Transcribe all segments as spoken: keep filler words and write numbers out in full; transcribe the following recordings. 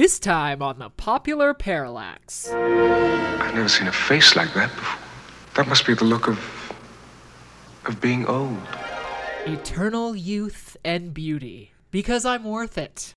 This time on the Popular Parallax. I've never seen a face like that before. That must be the look of... of being old. Eternal youth and beauty. Because I'm worth it.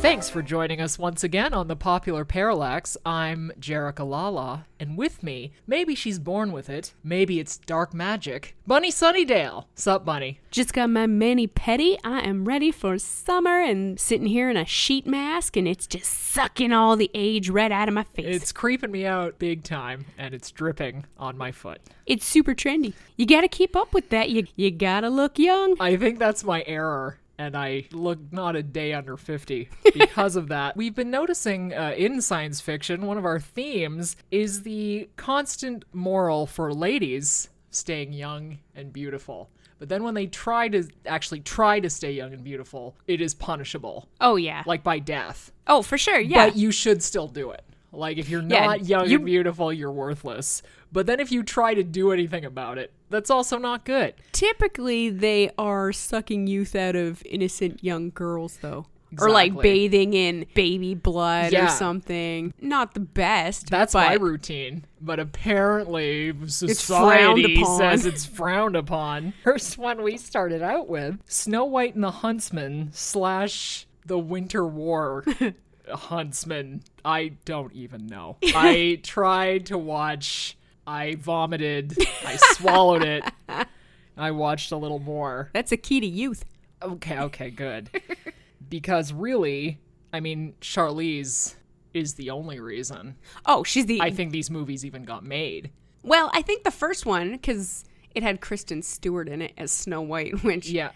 Thanks for joining us once again on The Popular Parallax. I'm Jerrica Lala, and with me, maybe she's born with it, maybe it's dark magic, Bunny Sunnydale. Sup, Bunny? Just got my mani-pedi. I am ready for summer and sitting here in a sheet mask, and it's just sucking all the age right out of my face. It's creeping me out big time, and it's dripping on my foot. It's super trendy. You gotta keep up with that. You, you gotta look young. I think that's my error. And I look not a day under fifty because of that. We've been noticing uh, in science fiction, one of our themes is the constant moral for ladies staying young and beautiful. But then when they try to actually try to stay young and beautiful, it is punishable. Oh, yeah. Like by death. Oh, for sure. Yeah. But you should still do it. Like, if you're not yeah, young you... and beautiful, you're worthless. But then if you try to do anything about it, that's also not good. Typically, they are sucking youth out of innocent young girls, though. Exactly. Or, like, bathing in baby blood yeah. or something. Not the best. That's my routine. But apparently, society it's says it's frowned upon. First one we started out with, Snow White and the Huntsman slash The Winter War. Huntsman. I don't even know. I tried to watch. I vomited. I swallowed it. I watched a little more. That's a key to youth. Okay, okay, good. Because really, I mean, Charlize is the only reason. Oh, she's the... I think these movies even got made. Well, I think the first one, because... it had Kristen Stewart in it as Snow White, which... yeah.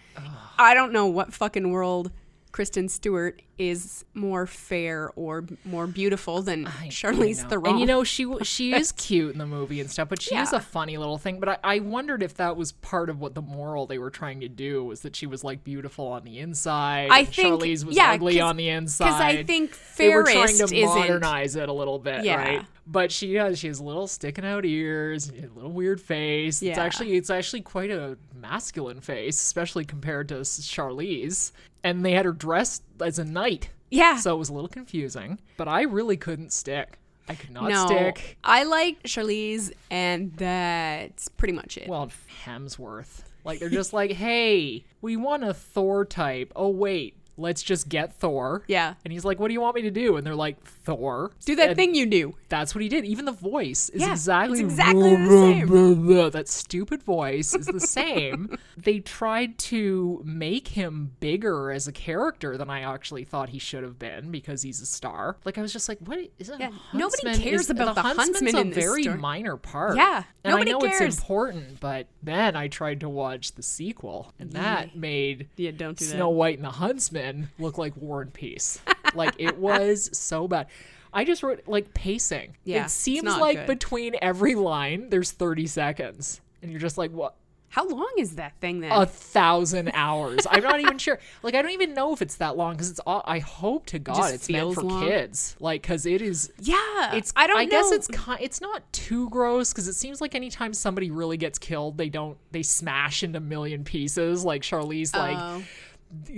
I don't know what fucking world... Kristen Stewart is more fair or more beautiful than I, Charlize Theron. And you know, she she is cute in the movie and stuff, but she yeah. is a funny little thing. But I, I wondered if that was part of what the moral they were trying to do was, that she was like beautiful on the inside. I think Charlize was yeah, ugly on the inside. Because I think fairest isn't. They were trying to modernize it a little bit, yeah. right? But she does. She has little sticking out ears, a little weird face. Yeah. It's actually it's actually quite a masculine face, especially compared to Charlize. And they had her dressed as a knight. Yeah. So it was a little confusing. But I really couldn't stick. I could not no, stick. I like Charlize, and that's pretty much it. Well, Hemsworth. Like, they're just like, hey, we want a Thor type. Oh, wait. Let's just get Thor. Yeah. And he's like, what do you want me to do? And they're like, Thor. Do that and thing you do. That's what he did. Even the voice is yeah, exactly, it's exactly blah, the same. Blah, blah, blah. That stupid voice is the same. They tried to make him bigger as a character than I actually thought he should have been, because he's a star. Like, I was just like, what is it? Yeah. Nobody cares is, about the, the Huntsman's a in very story. Minor part. Yeah. And nobody I know cares. It's important, but then I tried to watch the sequel, and that yeah. made yeah, don't do Snow that. White and the Huntsman look like War and Peace. Like, it was so bad. I just wrote, like, pacing. Yeah, it seems like good. Between every line, there's thirty seconds. And you're just like, what? How long is that thing then? A thousand hours. I'm not even sure. Like, I don't even know if it's that long, because it's all, I hope to God it it's meant for long. Kids. Like, because it is. Yeah. It's, I don't I know. I guess it's it's not too gross, because it seems like anytime somebody really gets killed, they don't, they smash into a million pieces. Like, Charlize, like. Uh-oh.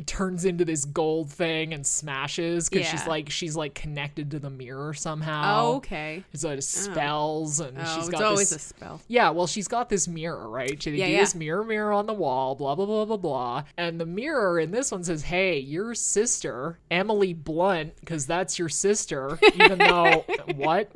Turns into this gold thing and smashes, because yeah. she's like she's like connected to the mirror somehow. Oh, okay. So it spells and oh, she's got it's always this, a spell. Yeah, well, she's got this mirror, right? She yeah, do yeah. this mirror, mirror on the wall, blah blah blah blah blah. And the mirror in this one says, "Hey, your sister, Emily Blunt, because that's your sister." Even though what?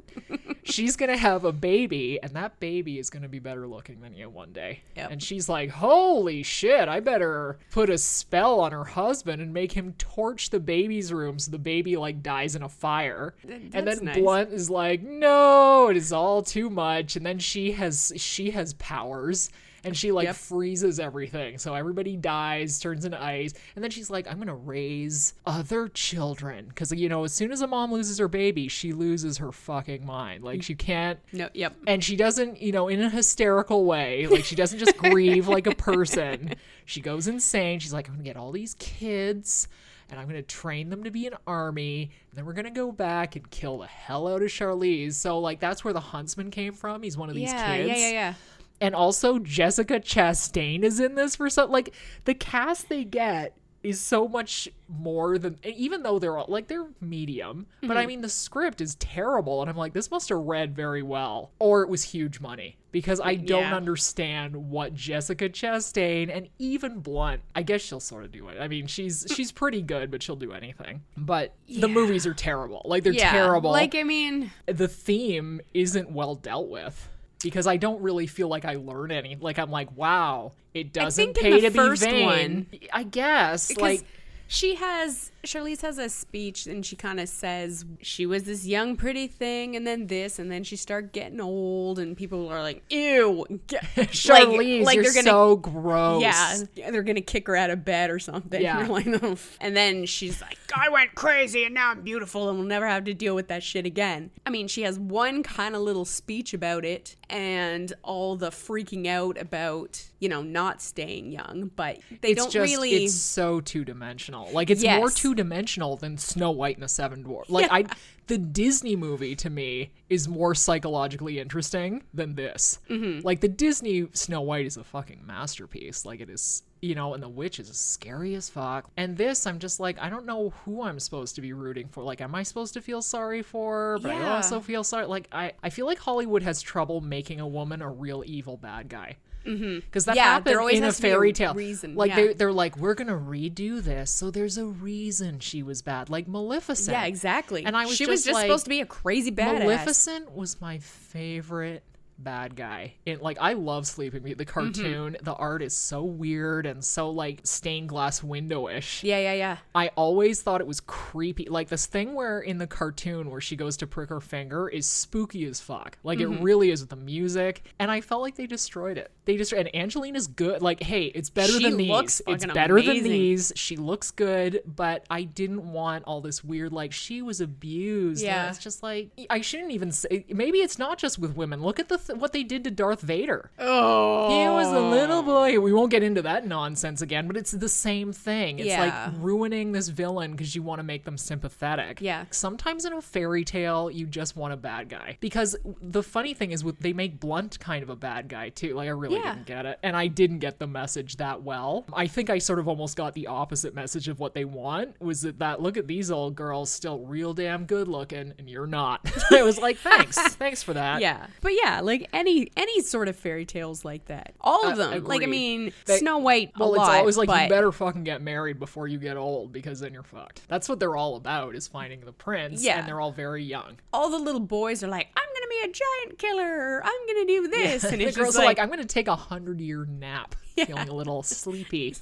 She's gonna have a baby, and that baby is gonna be better looking than you one day. Yep. And she's like, "Holy shit! I better put a spell on." on her husband and make him torch the baby's room so the baby like dies in a fire. That's and then nice. Blunt is like, no, it is all too much. And then she has she has powers and she like yep. freezes everything. So everybody dies, turns into ice. And then she's like, I'm going to raise other children. Because, you know, as soon as a mom loses her baby, she loses her fucking mind. Like she can't. No. Yep. And she doesn't, you know, in a hysterical way, like she doesn't just grieve like a person. She goes insane. She's like, I'm going to get all these kids. And I'm going to train them to be an army. And then we're going to go back and kill the hell out of Charlize. So, like, that's where the Huntsman came from. He's one of these yeah, kids. Yeah, yeah, yeah. And also Jessica Chastain is in this for some. Like, the cast they get is so much more than, even though they're all, like, they're medium. Mm-hmm. But, I mean, the script is terrible. And I'm like, this must have read very well. Or it was huge money. Because I don't yeah. understand what Jessica Chastain and even Blunt, I guess she'll sort of do it. I mean, she's she's pretty good, but she'll do anything. But yeah. the movies are terrible. Like, they're yeah. terrible. Like, I mean, the theme isn't well dealt with. Because I don't really feel like I learn any. Like, I'm like, wow, it doesn't pay to be vain. I guess. Because like, she has, Charlize has a speech and she kind of says she was this young pretty thing and then this and then she started getting old and people are like, ew. Charlize, like, like you're they're gonna, so gross. Yeah, they're going to kick her out of bed or something. Yeah. Like, oh. And then she's like, I went crazy and now I'm beautiful and we'll never have to deal with that shit again. I mean, she has one kind of little speech about it and all the freaking out about, you know, not staying young, but they it's don't just, really. It's so two-dimensional. Like, it's yes. more two-dimensional. dimensional than Snow White and the Seven Dwarfs. Like, yeah. I, the Disney movie to me is more psychologically interesting than this. Mm-hmm. Like, the Disney Snow White is a fucking masterpiece. Like, it is, you know, and the witch is scary as fuck. And this, I'm just like, I don't know who I'm supposed to be rooting for. Like, am I supposed to feel sorry for her? But yeah. I also feel sorry. Like, I, I feel like Hollywood has trouble making a woman a real evil bad guy. Because mm-hmm. that yeah, happened in a fairy tale. Reason. Like yeah. they, they're like, we're gonna redo this, so there's a reason she was bad. Like Maleficent. Yeah, exactly. And I was she just was just like, supposed to be a crazy badass. Maleficent was my favorite bad guy. And like, I love Sleeping Beauty. The cartoon, mm-hmm. the art is so weird and so like stained glass window-ish. Yeah, yeah, yeah. I always thought it was creepy. Like this thing where in the cartoon where she goes to prick her finger is spooky as fuck. Like mm-hmm. it really is with the music. And I felt like they destroyed it. They destroyed. And Angelina's good. Like, hey, it's better she than looks these. Fucking it's better amazing. Than these. She looks good, but I didn't want all this weird. Like she was abused. Yeah, and it's just like I shouldn't even say. Maybe it's not just with women. Look at the. What they did to Darth Vader. Oh, he was a little boy. We won't get into that nonsense again, but it's the same thing. It's yeah. like ruining this villain because you want to make them sympathetic. Yeah. Sometimes in a fairy tale, you just want a bad guy. Because the funny thing is, they make Blunt kind of a bad guy too. Like I really yeah. didn't get it, and I didn't get the message that well. I think I sort of almost got the opposite message of what they want. Was that that look at these old girls, still real damn good looking, and you're not. I was like, thanks, thanks for that. Yeah, but yeah. Like, Like any any sort of fairy tales like that. All of them. Uh, like, I mean, they, Snow White well, a lot. Well, it's always like, but... you better fucking get married before you get old because then you're fucked. That's what they're all about is finding the prince. Yeah. And they're all very young. All the little boys are like, I'm going to be a giant killer. I'm going to do this. Yeah. And it's the girls like, are like, I'm going to take a hundred-year nap. Yeah. Feeling a little sleepy.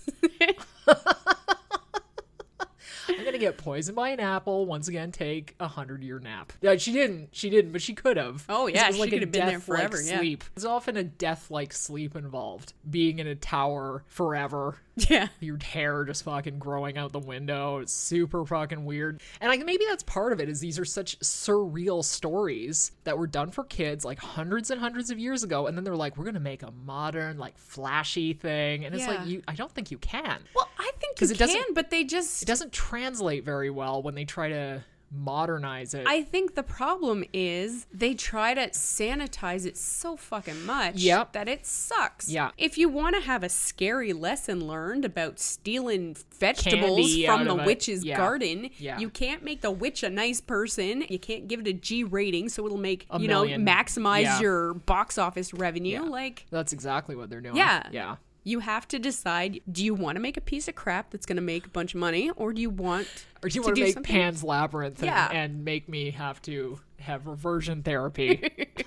I'm going to get poisoned by an apple. Once again, take a hundred-year nap. Yeah, she didn't. She didn't, but she could have. Oh, yeah. It was she like could have been there forever. Like yeah. sleep. There's often a death-like sleep involved. Being in a tower forever. Yeah. Your hair just fucking growing out the window. It's super fucking weird. And like, maybe that's part of it is these are such surreal stories that were done for kids like hundreds and hundreds of years ago. And then they're like, we're going to make a modern, like, flashy thing. And it's yeah. like, you, I don't think you can. Well, I think you it can, but they just... It doesn't try translate very well when they try to modernize it. I think the problem is they try to sanitize it so fucking much yep. that it sucks. Yeah. If you want to have a scary lesson learned about stealing vegetables Candy from the witch's yeah. garden, yeah. you can't make the witch a nice person. You can't give it a G rating, so it'll make a you million. know maximize yeah. your box office revenue. Yeah. Like that's exactly what they're doing. Yeah. Yeah. You have to decide, do you want to make a piece of crap that's going to make a bunch of money, or do you want Or do you to want to do make something? Pan's Labyrinth and, yeah. and make me have to have reversion therapy? You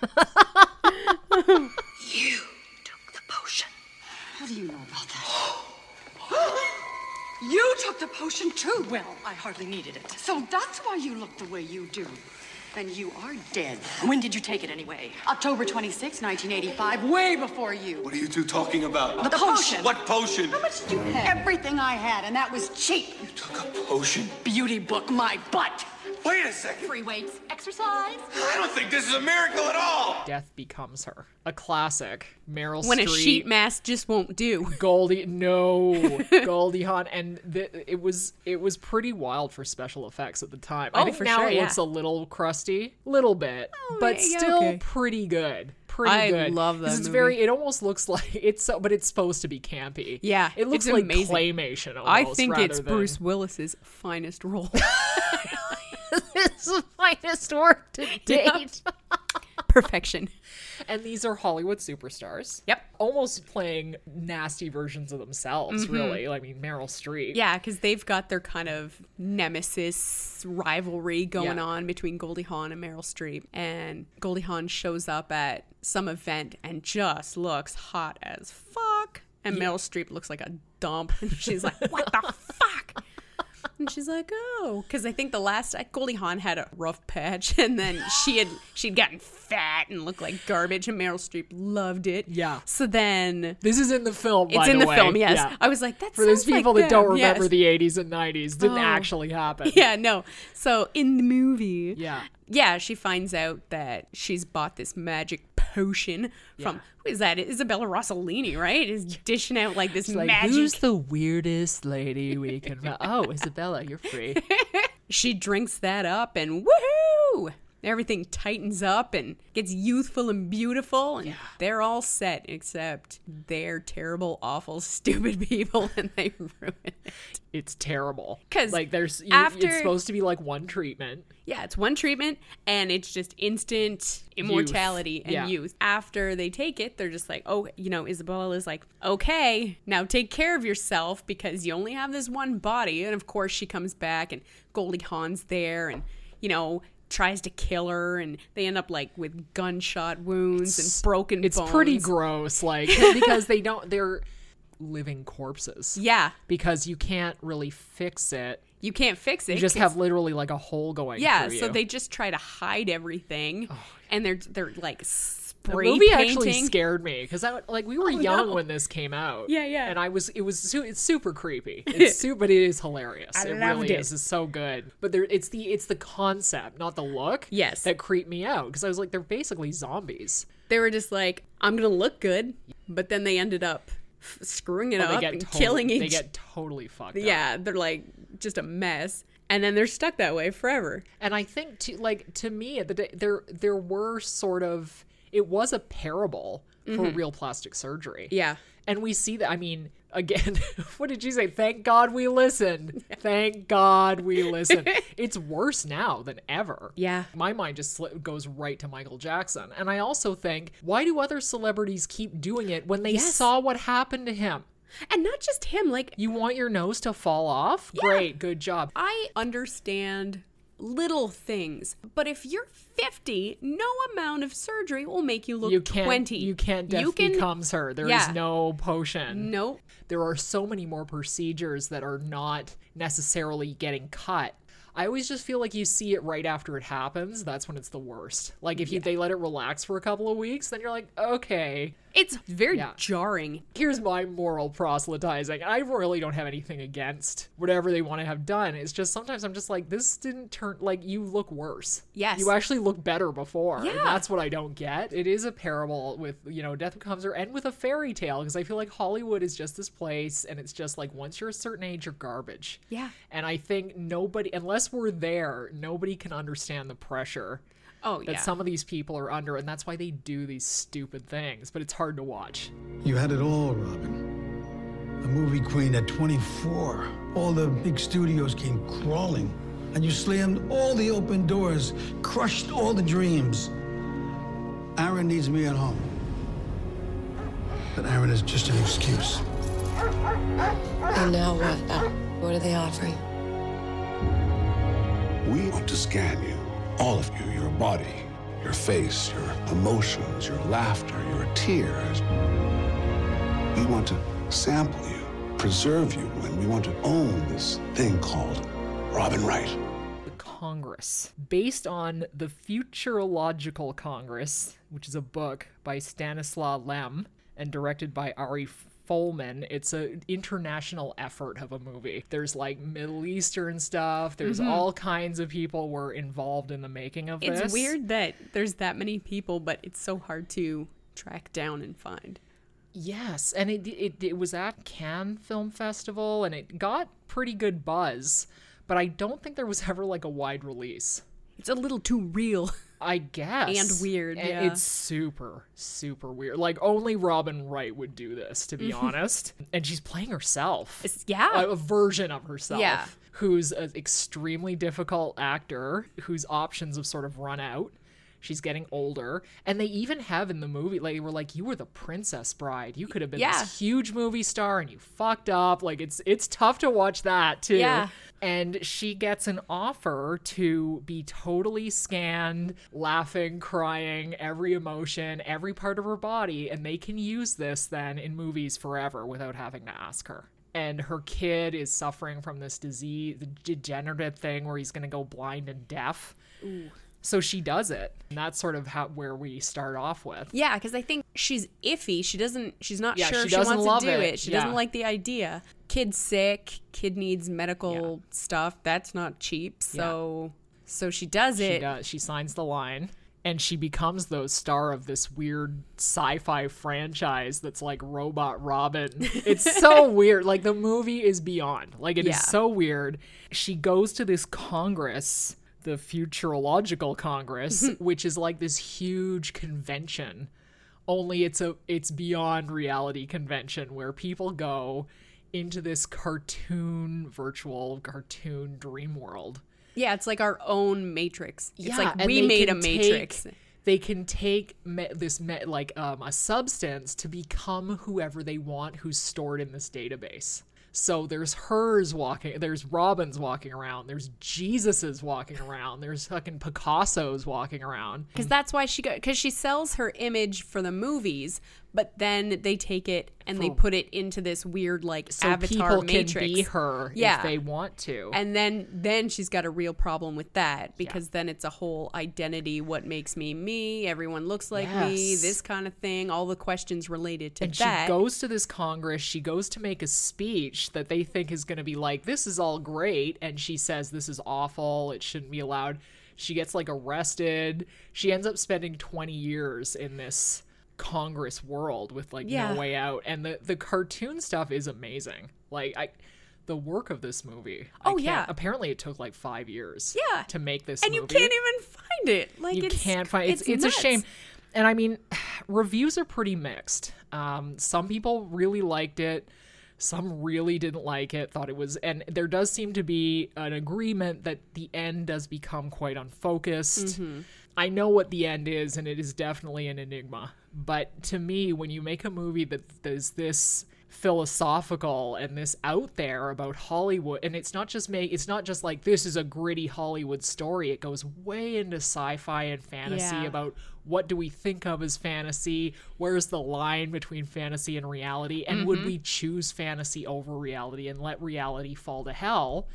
took the potion. How do you know about that? You took the potion too. Well, I hardly needed it. So that's why you look the way you do. Then you are dead. When did you take it anyway? October twenty-sixth, nineteen eighty-five, way before you. What are you two talking about? The, the potion. potion. What potion? How much did you have? Everything I had, and that was cheap. You took a potion? Beauty book my butt. Wait a second. Free weights, exercise. I don't think this is a miracle at all. Death Becomes Her. A classic. Meryl Streep. When a sheet mask just won't do. Goldie, no. Goldie Hawn. And the, it was it was pretty wild for special effects at the time. Oh, I think for now sure, it yeah. looks a little crusty. Little bit. Oh, but yeah, still okay. pretty good. Pretty I good. I love that it's very. It almost looks like it's so, but it's supposed to be campy. Yeah, it looks like amazing. Claymation almost. I think it's than... Bruce Willis's finest role. This is finest work to date. Yep. Perfection. And these are Hollywood superstars. Yep. Almost playing nasty versions of themselves, mm-hmm. really. I mean, Meryl Streep. Yeah, because they've got their kind of nemesis rivalry going yeah. on between Goldie Hawn and Meryl Streep. And Goldie Hawn shows up at some event and just looks hot as fuck. And yeah. Meryl Streep looks like a dump. And she's like, what the fuck? And she's like, oh, because I think the last Goldie Hawn had a rough patch, and then she had she'd gotten fat and looked like garbage, and Meryl Streep loved it. Yeah. So then this is in the film. It's by in the, the way. film. Yes. Yeah. I was like, that's for those people like that them. don't remember yes. the eighties and nineties. Didn't oh. actually happen. Yeah. No. So in the movie. Yeah. Yeah, she finds out that she's bought this magic potion from, yeah. who is that? Isabella Rossellini, right? Is dishing out like this like, magic. Who's the weirdest lady we can, oh, Isabella, you're free. She drinks that up and woohoo! Everything tightens up and gets youthful and beautiful, and yeah. they're all set, except they're terrible, awful, stupid people, and they ruin it. It's terrible. Because like, there's, you, after, it's supposed to be like one treatment. Yeah, it's one treatment, and it's just instant immortality youth. and yeah. youth. After they take it, they're just like, oh, you know, Isabella's like, okay, now take care of yourself, because you only have this one body. And of course, she comes back, and Goldie Hawn's there, and, you know, tries to kill her, and they end up like with gunshot wounds it's, and broken it's bones. It's pretty gross, like, because they don't, they're living corpses. Yeah. Because you can't really fix it. You can't fix it. You just have literally like a hole going yeah, through you. Yeah, so they just try to hide everything, oh, and they're they're like spray painting. The movie painting. actually scared me, because I like we were oh, young no. when this came out. Yeah, yeah. And I was it was su- it's super creepy. It's super, but it is hilarious. I it loved really it. is. It's so good. But there, it's the it's the concept, not the look. Yes. That creeped me out, because I was like, they're basically zombies. They were just like, I'm gonna look good, but then they ended up screwing it oh, up and totally, killing each. They get totally fucked. Yeah, up. They're like just a mess, and then they're stuck that way forever. And I think, to, like to me, at the day, there there were sort of it was a parable mm-hmm. for real plastic surgery. Yeah, and we see that. I mean, again, what did you say? Thank God we listened. Yeah. Thank God we listened. It's worse now than ever. Yeah, my mind just sl- goes right to Michael Jackson, and I also think, why do other celebrities keep doing it when they yes. saw what happened to him? And not just him, like... You want your nose to fall off? Yeah. Great, good job. I understand little things, but if you're fifty, no amount of surgery will make you look you can't, twenty. You can't Death you can, Becomes Her. There yeah. is no potion. Nope. There are so many more procedures that are not necessarily getting cut. I always just feel like you see it right after it happens. That's when it's the worst. Like if yeah. you, they let it relax for a couple of weeks, then you're like, okay. It's very yeah. jarring. Here's my moral proselytizing. I really don't have anything against whatever they want to have done. It's just sometimes I'm just like, this didn't turn, like you look worse. Yes. You actually look better before. Yeah. And that's what I don't get. It is a parable with, you know, Death Becomes Her and with a fairy tale, because I feel like Hollywood is just this place, and it's just like once you're a certain age, you're garbage. Yeah. And I think nobody, unless we're there, nobody can understand the pressure. Oh, yeah. That some of these people are under, and that's why they do these stupid things, but it's hard to watch. You had it all, Robin. A movie queen at twenty-four. All the big studios came crawling, and you slammed all the open doors, crushed all the dreams. Aaron needs me at home. But Aaron is just an excuse. And now what? Uh, what are they offering? We want to scan you. All of you, your body, your face, your emotions, your laughter, your tears. We want to sample you, preserve you, and we want to own this thing called Robin Wright. Congress, based on The Futurological Congress, which is a book by Stanislaw Lem and directed by Ari Folman. It's an international effort of a movie. There's like Middle Eastern stuff. There's mm-hmm. all kinds of people were involved in the making of this. It's weird that there's that many people, but it's so hard to track down and find. Yes, and it it, it was at Cannes Film Festival, and it got pretty good buzz, but I don't think there was ever like a wide release. It's a little too real. I guess. And weird, and yeah. It's super, super weird. Like, only Robin Wright would do this, to be honest. And she's playing herself. It's, yeah. A, a version of herself. Yeah. Who's an extremely difficult actor, whose options have sort of run out. She's getting older. And they even have in the movie, like, they were like, you were the Princess Bride. You could have been yeah. this huge movie star and you fucked up. Like, it's it's tough to watch that, too. Yeah. And she gets an offer to be totally scanned, laughing, crying, every emotion, every part of her body. And they can use this then in movies forever without having to ask her. And her kid is suffering from this disease, the degenerative thing where he's going to go blind and deaf. Ooh. So she does it. And that's sort of how where we start off with. Yeah, because I think she's iffy. She doesn't, she's not yeah, sure she, she wants to do it. it. She yeah. doesn't like the idea. Kid's sick. Kid needs medical yeah. stuff. That's not cheap. So yeah. so she does it. She does. She signs the line. And she becomes the star of this weird sci-fi franchise that's like Robot Robin. It's so weird. Like, the movie is beyond. Like, it yeah. is so weird. She goes to this Congress, the Futurological Congress, which is like this huge convention, only it's a it's beyond reality convention where people go into this cartoon virtual cartoon dream world. Yeah, it's like our own Matrix. It's yeah, like we made a Matrix. Take, they can take me- this me- like um, a substance to become whoever they want, who's stored in this database. So there's hers walking, there's Robin's walking around, there's Jesus's walking around, there's fucking Picasso's walking around. Because that's why she got, because she sells her image for the movies, but then they take it and for, they put it into this weird like so avatar Matrix. So people can be her yeah. if they want to. And then, then she's got a real problem with that because yeah. then it's a whole identity, what makes me me, everyone looks like yes. me, this kind of thing, all the questions related to and that. And she goes to this Congress, she goes to make a speech that they think is going to be like, this is all great, and she says this is awful, it shouldn't be allowed. She gets like arrested. She ends up spending twenty years in this Congress world with like yeah. no way out. And the the cartoon stuff is amazing. Like, I the work of this movie. Oh yeah. Apparently it took like five years yeah. to make this and movie. And you can't even find it. Like, you it's, can't find it's it's, it's a shame. And I mean, reviews are pretty mixed. Um some people really liked it. Some really didn't like it, thought it was, and there does seem to be an agreement that the end does become quite unfocused. Mm-hmm. I know what the end is, and it is definitely an enigma. But to me, when you make a movie that is this philosophical and this out there about Hollywood, and it's not just make, it's not just like this is a gritty Hollywood story. It goes way into sci-fi and fantasy yeah. about what do we think of as fantasy? Where's the line between fantasy and reality? And mm-hmm. would we choose fantasy over reality and let reality fall to hell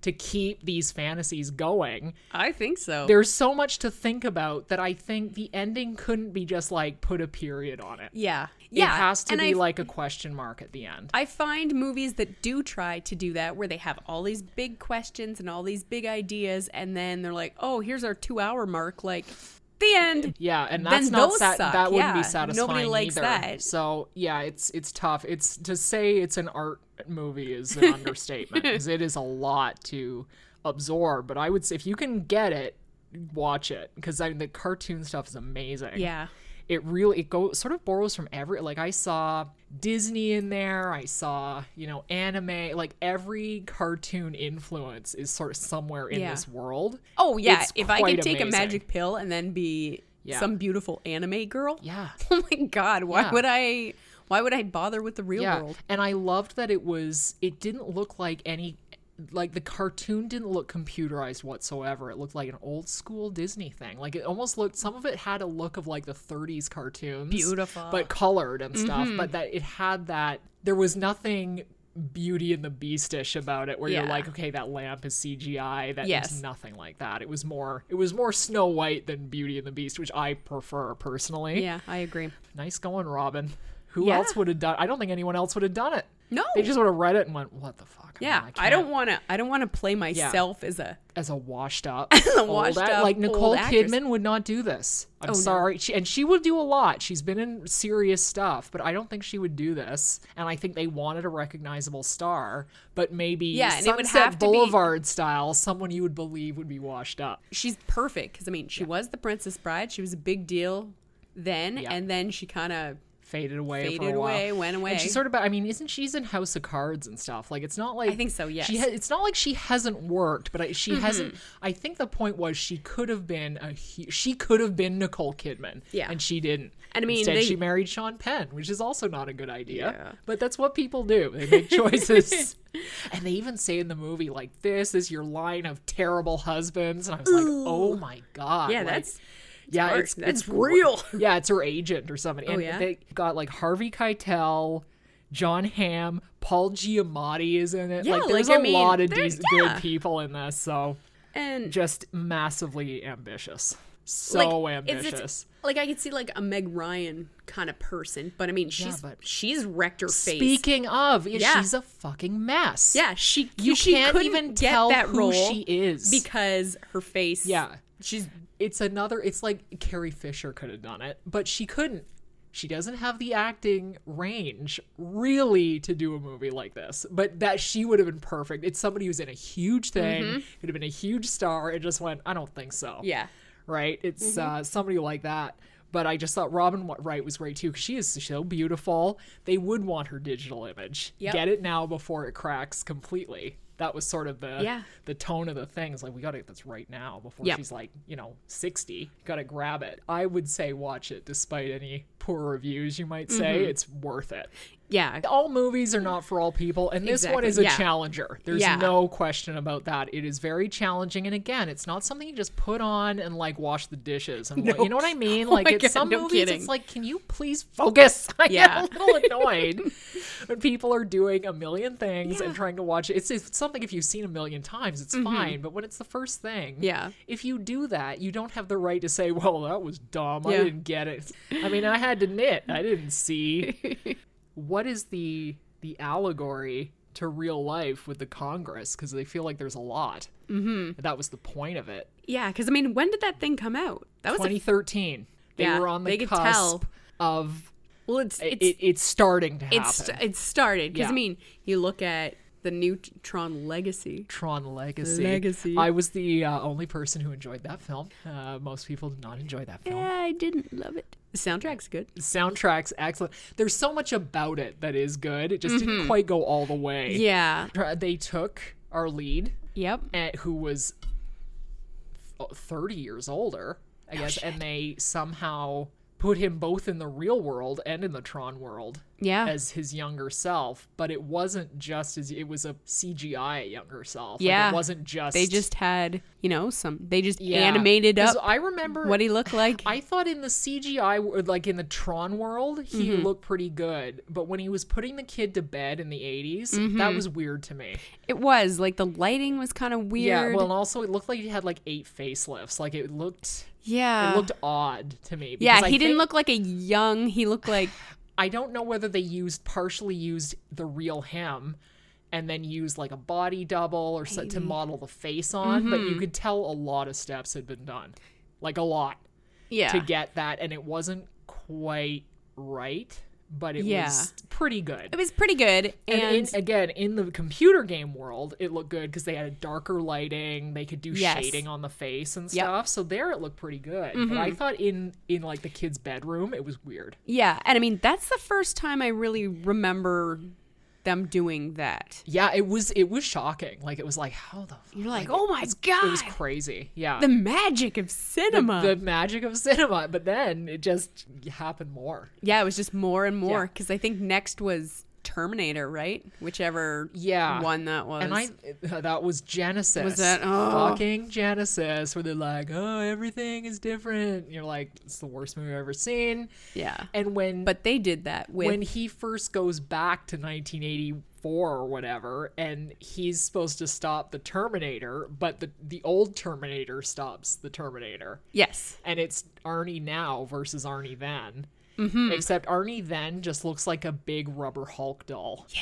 to keep these fantasies going? I think so. There's so much to think about that I think the ending couldn't be just like put a period on it. Yeah. Yeah. It has to and be I've, like a question mark at the end. I find movies that do try to do that, where they have all these big questions and all these big ideas, and then they're like, oh, here's our two hour mark. Like, the end. Yeah, and that's not sat- that wouldn't yeah. be satisfying. Nobody likes either. That. So yeah, it's it's tough. It's to say it's an art movie is an understatement, because it is a lot to absorb. But I would say if you can get it, watch it, because I mean, the cartoon stuff is amazing. Yeah, it really it goes sort of borrows from every like I saw Disney in there. I saw you know anime. Like, every cartoon influence is sort of somewhere in yeah. this world. Oh yeah, it's if I could take amazing. a magic pill and then be yeah. some beautiful anime girl. Yeah. Oh my god, why yeah. would I? Why would I bother with the real yeah. world? And I loved that it was. It didn't look like any. Like, the cartoon didn't look computerized whatsoever. It looked like an old school Disney thing. Like, it almost looked, some of it had a look of like the thirties cartoons. Beautiful. But colored and stuff. Mm-hmm. But that it had that, there was nothing Beauty and the Beast-ish about it, where yeah. you're like, okay, that lamp is C G I. That yes. is nothing like that. It was more it was more Snow White than Beauty and the Beast, which I prefer personally. Yeah, I agree. Nice going, Robin. Who yeah. else would have done? I don't think anyone else would have done it. No, they just would have read it and went, "What the fuck?" Yeah, I, mean, I, I don't want to. I don't want to play myself yeah. as a as a washed up, a washed old, up like Nicole Kidman actress. Would not do this. I'm oh, sorry, no. she, and she will do a lot. She's been in serious stuff, but I don't think she would do this. And I think they wanted a recognizable star, but maybe yeah, Sunset and it would have Boulevard be... style, someone you would believe would be washed up. She's perfect because I mean, she yeah. was the Princess Bride. She was a big deal then, yeah. and then she kind of. Faded away Faded for a while. Faded away, went away. And she's sort of, I mean, isn't she's in House of Cards and stuff? Like, it's not like... I think so, yes. She ha- it's not like she hasn't worked, but I, she mm-hmm. hasn't... I think the point was she could have been a... She could have been Nicole Kidman. Yeah. And she didn't. And I mean... Instead, they, she married Sean Penn, which is also not a good idea. Yeah. But that's what people do. They make choices. And they even say in the movie, like, this is your line of terrible husbands. And I was like, ooh. Oh my God. Yeah, like, that's... Yeah, Art. it's that's it's real. Yeah, it's her agent or something. And oh, yeah? They got like Harvey Keitel, John Hamm, Paul Giamatti is in it. Yeah, like there's like, a I mean, lot of these yeah. good people in this. So and just massively ambitious. So like, ambitious. It's, it's, like I could see like a Meg Ryan kind of person, but I mean she's yeah, she's wrecked her face. Speaking of, yeah. she's a fucking mess. Yeah, she you she can't even tell that who she is because her face. Yeah, she's. It's another, it's like Carrie Fisher could have done it, but she couldn't. She doesn't have the acting range, really, to do a movie like this. But that she would have been perfect. It's somebody who's in a huge thing, mm-hmm. who'd have been a huge star, and just went, I don't think so. Yeah. Right? It's mm-hmm. uh, somebody like that. But I just thought Robin Wright was great, too, because she is so beautiful. They would want her digital image. Yep. Get it now before it cracks completely. That was sort of the yeah. the tone of the thing. It's like, we got to get this right now before yep. she's like, you know, sixty. Got to grab it. I would say watch it despite any poor reviews you might say. Mm-hmm. It's worth it. Yeah. All movies are not for all people. And this exactly. one is a yeah. challenger. There's yeah. no question about that. It is very challenging. And again, it's not something you just put on and like wash the dishes. And no. You know what I mean? Like oh it's God, some no movies, kidding. It's like, can you please focus? I yeah. get a little annoyed when people are doing a million things yeah. and trying to watch it. It's, it's something if you've seen a million times, it's mm-hmm. fine. But when it's the first thing, yeah. if you do that, you don't have the right to say, well, that was dumb. Yeah. I didn't get it. I mean, I had to knit. I didn't see. What is the the allegory to real life with the Congress? Because they feel like there's a lot. Mm-hmm. That was the point of it. Yeah, because I mean, when did that thing come out? That was twenty thirteen. A... They yeah, were on the cusp tell. Of. Well, it's it's, it, it's starting to happen. It's it started because yeah. I mean, you look at the new Tron Legacy. Tron Legacy. Legacy. I was the uh, only person who enjoyed that film. Uh, most people did not enjoy that film. Yeah, I didn't love it. The soundtrack's good. The soundtrack's excellent. There's so much about it that is good. It just mm-hmm. didn't quite go all the way. Yeah. They took our lead. Yep. At, who was thirty years older, I oh, guess, shit. And they somehow put him both in the real world and in the Tron world yeah. as his younger self. But it wasn't just as it was a C G I younger self. Yeah. Like it wasn't just. They just had, you know, some, they just yeah. animated up I remember, what he looked like. I thought in the C G I, like in the Tron world, he mm-hmm. looked pretty good. But when he was putting the kid to bed in the eighties, mm-hmm. that was weird to me. It was like the lighting was kind of weird. Yeah. Well, and also it looked like he had like eight facelifts. Like it looked. Yeah. It looked odd to me. Yeah, he I didn't look like a young, he looked like... I don't know whether they used, partially used the real him and then used like a body double or set to model the face on, mm-hmm. but you could tell a lot of steps had been done. Like a lot. Yeah. To get that, and it wasn't quite right, but it yeah. was pretty good. It was pretty good. And, and in, again, in the computer game world, it looked good because they had a darker lighting. They could do yes. shading on the face and stuff. Yep. So there it looked pretty good. Mm-hmm. But I thought in, in like the kid's bedroom, it was weird. Yeah. And I mean, that's the first time I really remember them doing that. Yeah. It was, it was shocking. Like it was like, how the fuck? You're like, like oh my it was, God. It was crazy. Yeah. The magic of cinema. The, the magic of cinema. But then it just happened more. Yeah. It was just more and more. Yeah. Cause I think next was Terminator, right? Whichever yeah. one that was. And I that was Genisys. Was that oh. fucking Genisys, where they're like, oh, everything is different. And you're like, it's the worst movie I've ever seen. Yeah. And when But they did that with when he first goes back to nineteen eighty-four or whatever, and he's supposed to stop the Terminator, but the the old Terminator stops the Terminator. Yes. And it's Arnie now versus Arnie then. Mm-hmm. Except Arnie then just looks like a big rubber Hulk doll. Yeah.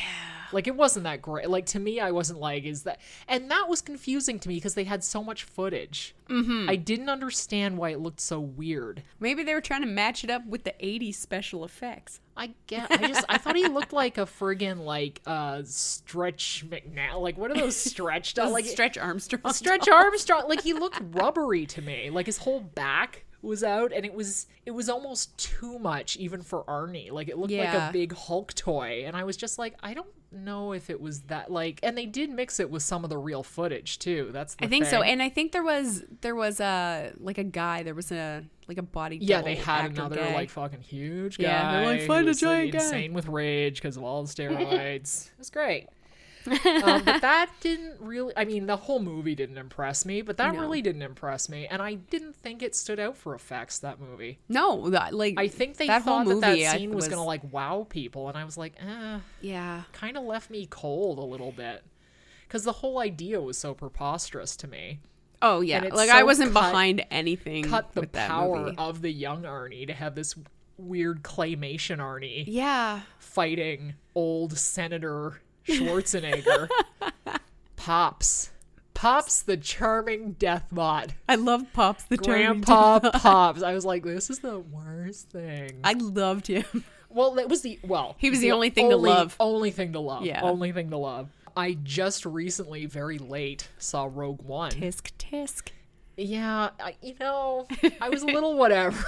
Like, it wasn't that great. Like, to me, I wasn't like, is that... And that was confusing to me because they had so much footage. Mm-hmm. I didn't understand why it looked so weird. Maybe they were trying to match it up with the eighties special effects. I guess. I just... I thought he looked like a friggin', like, uh, Stretch McNally. Like, what are those stretch dolls? Like, Stretch Armstrong. Stretch Armstrong. Like, he looked rubbery to me. Like, his whole back... was out, and it was it was almost too much even for Arnie. Like, it looked yeah. like a big Hulk toy, and I was just like, I don't know if it was that, like, and they did mix it with some of the real footage too. That's the I think thing. So, and I think there was there was a like a guy, there was a like a body yeah they had another guy. Like fucking huge guy. Yeah, they're like, find a giant like, guy insane with rage because of all the steroids. It was great. um, but that didn't really, I mean, the whole movie didn't impress me, but that no. really didn't impress me. And I didn't think it stood out for effects, that movie. No, that, like, I think they that thought that that scene I, was, was going to, like, wow people. And I was like, eh. Yeah. Kind of left me cold a little bit. Because the whole idea was so preposterous to me. Oh, yeah. Like, so I wasn't cut, behind anything. Cut the with power that of the young Arnie to have this weird claymation Arnie. Yeah. Fighting old Senator Schwarzenegger. Pops. Pops the charming deathbot. I love Pops the Grandpa charming Grandpa Pops. I was like, this is the worst thing. I loved him. Well, it was the, well. He was the, the only thing only, to love. Only thing to love. Yeah. Only thing to love. I just recently, very late, saw Rogue One. Tisk, tisk. Yeah, I, you know, I was a little whatever.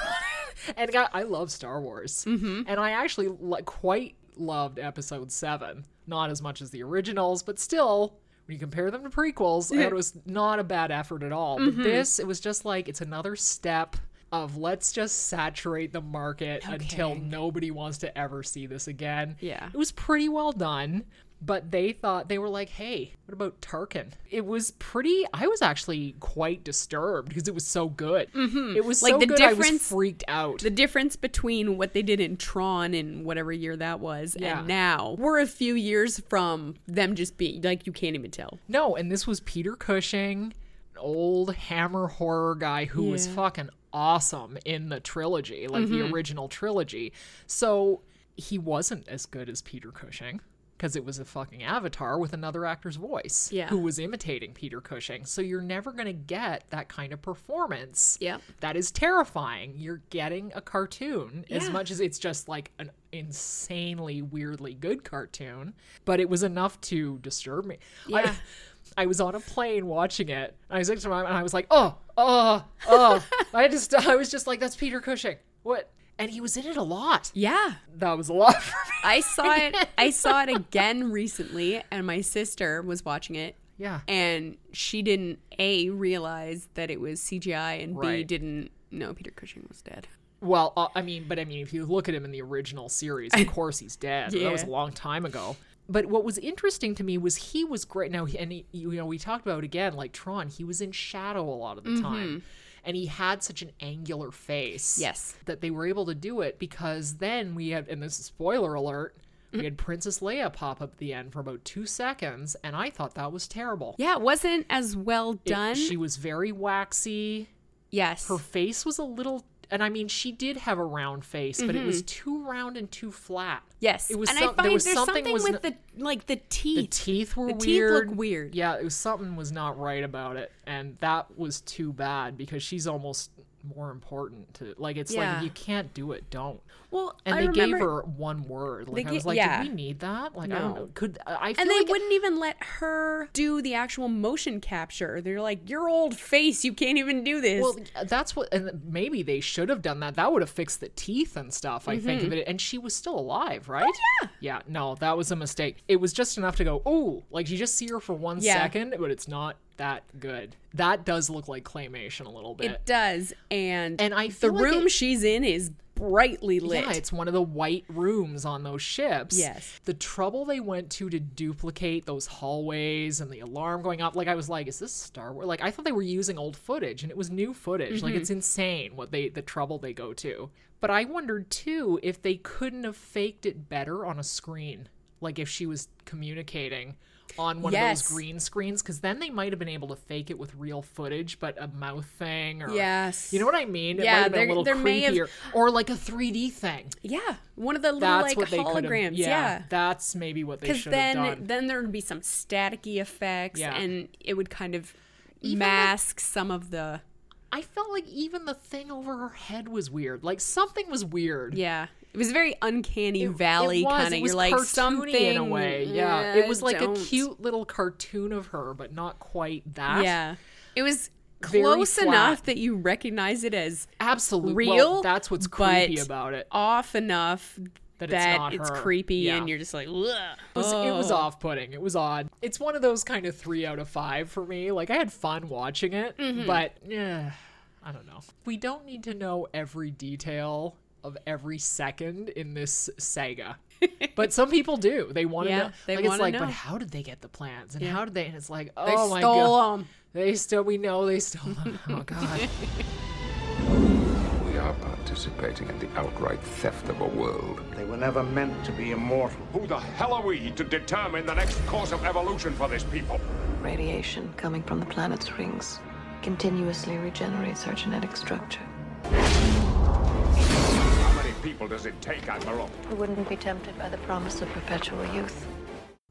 And God, I love Star Wars. Mm-hmm. And I actually like, quite loved Episode seven. Not as much as the originals, but still, when you compare them to prequels, I thought it was not a bad effort at all. Mm-hmm. But this, it was just like, it's another step of let's just saturate the market okay. until nobody wants to ever see this again. Yeah. It was pretty well done, but they thought, they were like, hey, what about Tarkin? It was pretty, I was actually quite disturbed because it was so good. Mm-hmm. It was like so the good, I was freaked out. The difference between what they did in Tron in whatever year that was yeah. and now, we're a few years from them just being, like, you can't even tell. No, and this was Peter Cushing, an old Hammer horror guy who yeah. was fucking awesome in the trilogy, like mm-hmm. the original trilogy. So he wasn't as good as Peter Cushing. Because it was a fucking avatar with another actor's voice yeah. who was imitating Peter Cushing. So you're never going to get that kind of performance. Yeah. That is terrifying. You're getting a cartoon yeah. as much as it's just like an insanely weirdly good cartoon. But it was enough to disturb me. Yeah. I, I was on a plane watching it. And I was next to my mom and I was like, oh, oh, oh. I just, I was just like, that's Peter Cushing. What? And he was in it a lot. Yeah. That was a lot for me. I saw it I saw it again recently, and my sister was watching it. Yeah. And she didn't, A, realize that it was C G I, and right. B, didn't know Peter Cushing was dead. Well, uh, I mean, but I mean, if you look at him in the original series, of course he's dead. Yeah. That was a long time ago. But what was interesting to me was he was great. Now, and he, you know, we talked about, again, like Tron, he was in shadow a lot of the mm-hmm. time. And he had such an angular face yes. that they were able to do it because then we had, and this is spoiler alert, mm-hmm. we had Princess Leia pop up at the end for about two seconds. And I thought that was terrible. Yeah, it wasn't as well done. It, she was very waxy. Yes. Her face was a little, and I mean, she did have a round face, mm-hmm. but it was too round and too flat. Yes. It was and some, I find there was there's something, something was with n- the, like the teeth. The teeth were the weird. The teeth look weird. Yeah, it was something was not right about it. And that was too bad because she's almost more important to, like, it's yeah. like, you can't do it, don't. Well, and I they remember, gave her one word. Like, I was like, yeah. did we need that? Like, no. I don't know. Could I feel and they like wouldn't it, even let her do the actual motion capture. They're like, your old face, you can't even do this. Well, that's what, and maybe they should have done that. That would have fixed the teeth and stuff, I mm-hmm. think of it. And she was still alive, right? Oh, yeah. Yeah, no, that was a mistake. It was just enough to go, oh, like, you just see her for one yeah. second, but it's not that good. That does look like claymation a little bit. It does. And, and I feel the like room it, she's in is brightly lit. Yeah, it's one of the white rooms on those ships. Yes. The trouble they went to to duplicate those hallways and the alarm going off. Like, I was like, is this Star Wars? Like, I thought they were using old footage, and it was new footage. Mm-hmm. Like, it's insane what they the trouble they go to. But I wondered, too, if they couldn't have faked it better on a screen. Like, if she was communicating on one yes. of those green screens, because then they might have been able to fake it with real footage, but a mouth thing or yes you know what I mean, it yeah might have been there, a little there creepier, may have... or like a three D thing, yeah one of the little that's like holograms, yeah, yeah that's maybe what they should have done, because then there would be some staticky effects, yeah. and it would kind of even mask like, some of the I felt like even the thing over her head was weird, like something was weird, yeah it was very uncanny it, valley kind of. You're like something in a way. Yeah, yeah it was like don't. a cute little cartoon of her, but not quite that. Yeah, it was very close flat. enough that you recognize it as absolutely real. Well, that's what's creepy about it. Off enough that, that it's, not it's her. creepy, yeah. and you're just like, ugh. It was, oh. it was off-putting. It was odd. It's one of those kind of three out of five for me. Like I had fun watching it, mm-hmm. but yeah, I don't know. We don't need to know every detail of every second in this saga, but some people do. They want to yeah, know. They like, it's like, know. But how did they get the plans? And yeah. how did they? And it's like, oh they my god, they stole them. They still, we know they stole them. Oh god. We are participating in the outright theft of a world. They were never meant to be immortal. Who the hell are we to determine the next course of evolution for this people? Radiation coming from the planet's rings continuously regenerates our genetic structure. People does it take, Admiral? Who wouldn't be tempted by the promise of perpetual youth?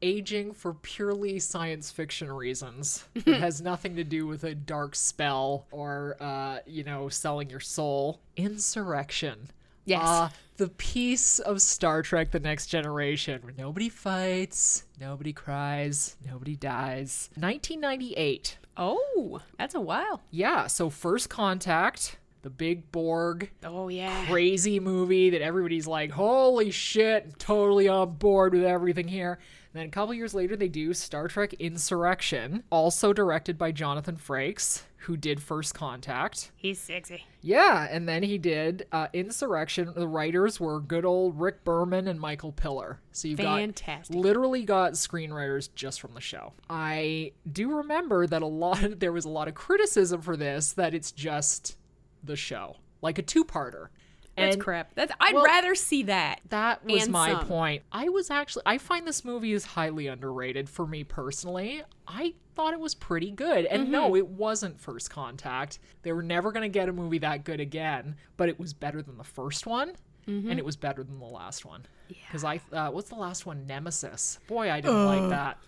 Aging for purely science fiction reasons. It has nothing to do with a dark spell or, uh, you know, selling your soul. Insurrection. Yes. Uh, the piece of Star Trek The Next Generation where nobody fights, nobody cries, nobody dies. nineteen ninety-eight. Oh, that's a while. Yeah, so First Contact... The big Borg, oh yeah, crazy movie that everybody's like, holy shit, I'm totally on board with everything here. And then a couple years later, they do Star Trek Insurrection, also directed by Jonathan Frakes, who did First Contact. He's sexy. Yeah, and then he did uh, Insurrection. The writers were good old Rick Berman and Michael Piller. So you've Fantastic. got literally got screenwriters just from the show. I do remember that a lot of, there was a lot of criticism for this, that it's just... the show, like a two-parter. That's and, crap. That's, I'd well, rather see that. That was my some. point. I was actually, I find this movie is highly underrated for me personally. I thought it was pretty good. And mm-hmm. no, it wasn't First Contact. They were never going to get a movie that good again, but it was better than the first one. Mm-hmm. And it was better than the last one. Because yeah. I, uh, what's the last one? Nemesis. Boy, I didn't Ugh. like that.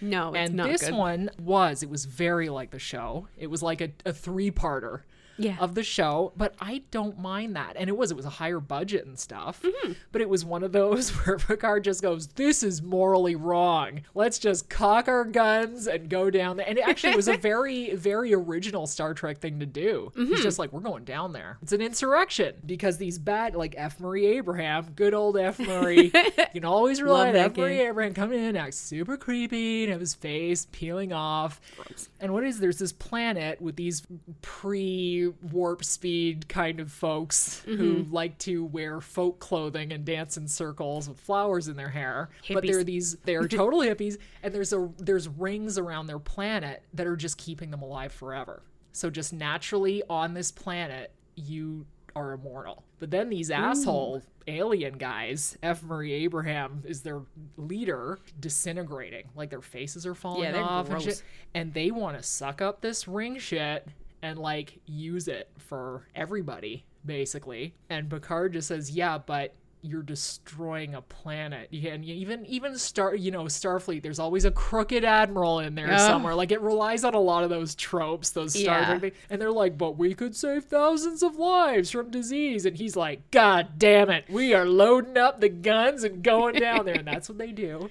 No, it's and not good. And this one was, it was very like the show. It was like a, a three-parter. Yeah. Of the show, but I don't mind that. And it was, it was a higher budget and stuff, mm-hmm. but it was one of those where Picard just goes, this is morally wrong. Let's just cock our guns and go down there. And it actually was a very, very original Star Trek thing to do. Mm-hmm. It's just like, we're going down there. It's an insurrection because these bad, like F. Murray Abraham, good old F. Murray, you can always rely on F. Kid. Murray Abraham coming in, acts super creepy and have his face peeling off. Gross. And what is, there's this planet with these pre- warp speed kind of folks mm-hmm. who like to wear folk clothing and dance in circles with flowers in their hair. Hippies. But they're these they're total hippies, and there's a there's rings around their planet that are just keeping them alive forever. So just naturally on this planet you are immortal. But then these asshole Ooh. alien guys, F. Murray Abraham is their leader, disintegrating. Like their faces are falling yeah, off gross. and shit. And they want to suck up this ring shit and like use it for everybody basically. And Picard just says, yeah, but you're destroying a planet. And even even Star, you know, Starfleet, there's always a crooked admiral in there oh. somewhere. Like it relies on a lot of those tropes, those Star Trek yeah. things. And they're like, but we could save thousands of lives from disease. And he's like, god damn it, we are loading up the guns and going down there. And that's what they do.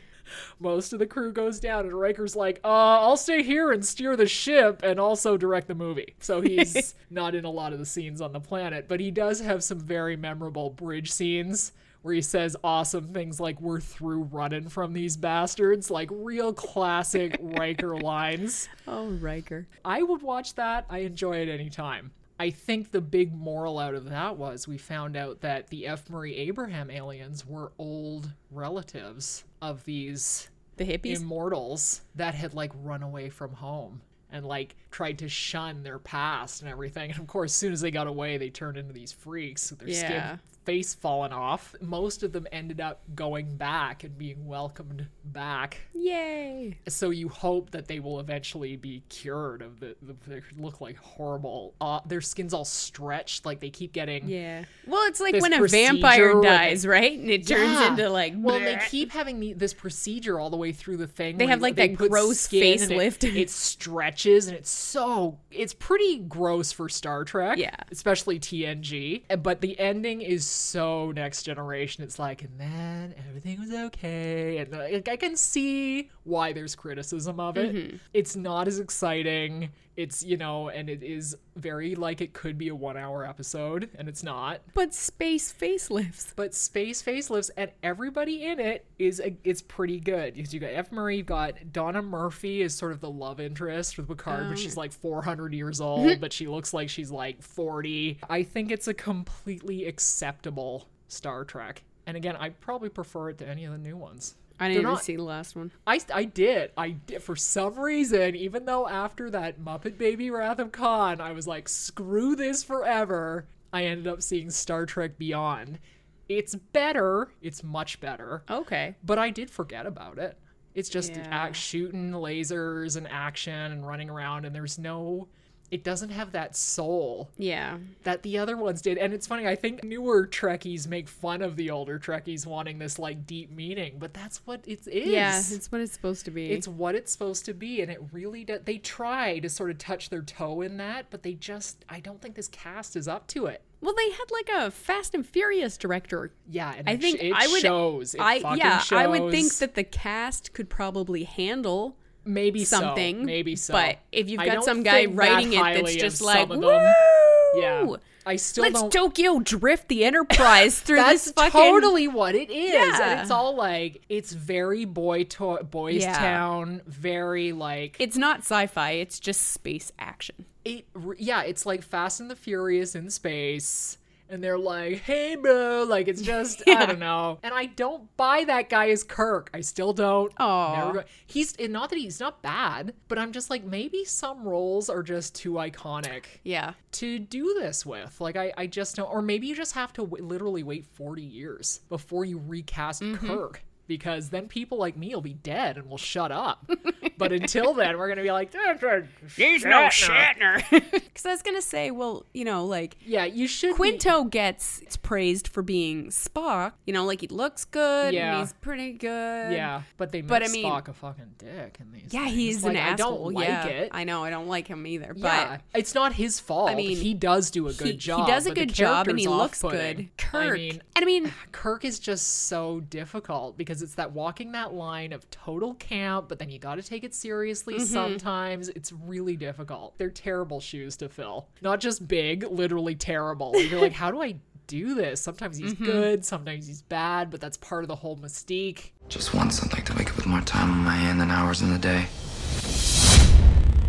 Most of the crew goes down, and Riker's like, uh, I'll stay here and steer the ship and also direct the movie. So he's not in a lot of the scenes on the planet, but he does have some very memorable bridge scenes where he says awesome things like, we're through running from these bastards, like real classic Riker lines. Oh, Riker. I would watch that. I enjoy it anytime. I think the big moral out of that was we found out that the F. Murray Abraham aliens were old relatives of these the hippies immortals that had like run away from home and like tried to shun their past and everything. And of course, as soon as they got away, they turned into these freaks with their yeah. skin face falling off. Most of them ended up going back and being welcomed back. Yay! So you hope that they will eventually be cured of the, the they look like horrible. Uh, their skin's all stretched, like they keep getting. Yeah. Well, it's like when a vampire dies, they, right? And it turns yeah. into like. Well, bleh. They keep having the, this procedure all the way through the thing. They have like they that gross facelift. It, it stretches. And it's so it's pretty gross for Star Trek, yeah, especially T N G. But the ending is so Next Generation. It's like, and then everything was okay, and like, I can see why there's criticism of it. Mm-hmm. It's not as exciting. It's, you know, and it is very like it could be a one-hour episode, and it's not. But space facelifts. But space facelifts, and everybody in it is a, it's pretty good because you got F. Murray, you've got Donna Murphy is sort of the love interest with Picard, oh. but she's like four hundred years old, but she looks like she's like forty. I think it's a completely acceptable Star Trek, and again, I probably prefer it to any of the new ones. I didn't even see the last one. I, I did. I did. For some reason, even though after that Muppet Baby Wrath of Khan, I was like, screw this forever, I ended up seeing Star Trek Beyond. It's better. It's much better. Okay. But I did forget about it. It's just yeah. act, shooting lasers and action and running around, and there's no... It doesn't have that soul yeah. that the other ones did. And it's funny, I think newer Trekkies make fun of the older Trekkies wanting this like deep meaning, but that's what it is. Yeah, it's what it's supposed to be. It's what it's supposed to be. And it really does. They try to sort of touch their toe in that, but they just, I don't think this cast is up to it. Well, they had like a Fast and Furious director. Yeah, and I it, think sh- it I would, shows. It I, fucking yeah, shows. I would think that the cast could probably handle Maybe something, so. Maybe so. But if you've got some guy writing it that's just like, woo! Yeah. I still Let's don't... Tokyo drift the Enterprise through this fucking... That's totally what it is. Yeah. And it's all like, it's very boy to- boys yeah. town, very like... It's not sci-fi, it's just space action. It Yeah, it's like Fast and the Furious in space. And they're like, hey, bro. Like, it's just, yeah. I don't know. And I don't buy that guy as Kirk. I still don't. Oh. He's, not that he's not bad, but I'm just like, maybe some roles are just too iconic. Yeah. To do this with. Like, I, I just don't. Or maybe you just have to w- literally wait forty years before you recast mm-hmm. Kirk. Because then people like me will be dead and will shut up. But until then, we're going to be like, she's no Shatner. Because I was going to say, well, you know, like, yeah, you should. Quinto be- gets praised for being Spock. You know, like he looks good yeah. and he's pretty good. Yeah, but they make but, I mean, Spock a fucking dick in these. Yeah, things. He's like, an I asshole. I don't like yeah, it. I know, I don't like him either. But yeah, it's not his fault. I mean, he does do a good he, job. He does a good job and he looks good. Kirk. I mean, and I mean, Kirk is just so difficult because. It's that walking that line of total camp, but then you got to take it seriously mm-hmm. sometimes. It's really difficult. They're terrible shoes to fill. Not just big, literally terrible. You're like, how do I do this? Sometimes he's mm-hmm. good, sometimes he's bad, but that's part of the whole mystique. Just want something to wake up with more time on my hand than hours in the day.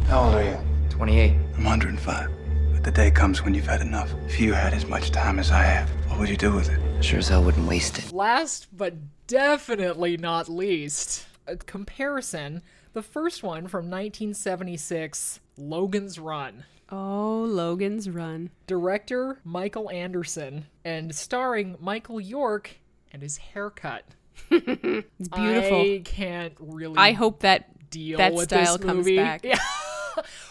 How old are you? twenty-eight. I'm one hundred five. But the day comes when you've had enough. If you had as much time as I have, what would you do with it? Sure as hell wouldn't waste it. Last but definitely not least, a comparison. The first one from nineteen seventy-six, Logan's Run. Oh, Logan's Run. Director Michael Anderson and starring Michael York and his haircut. It's beautiful. I can't really. I hope that deal that with style this comes movie. Back. Yeah.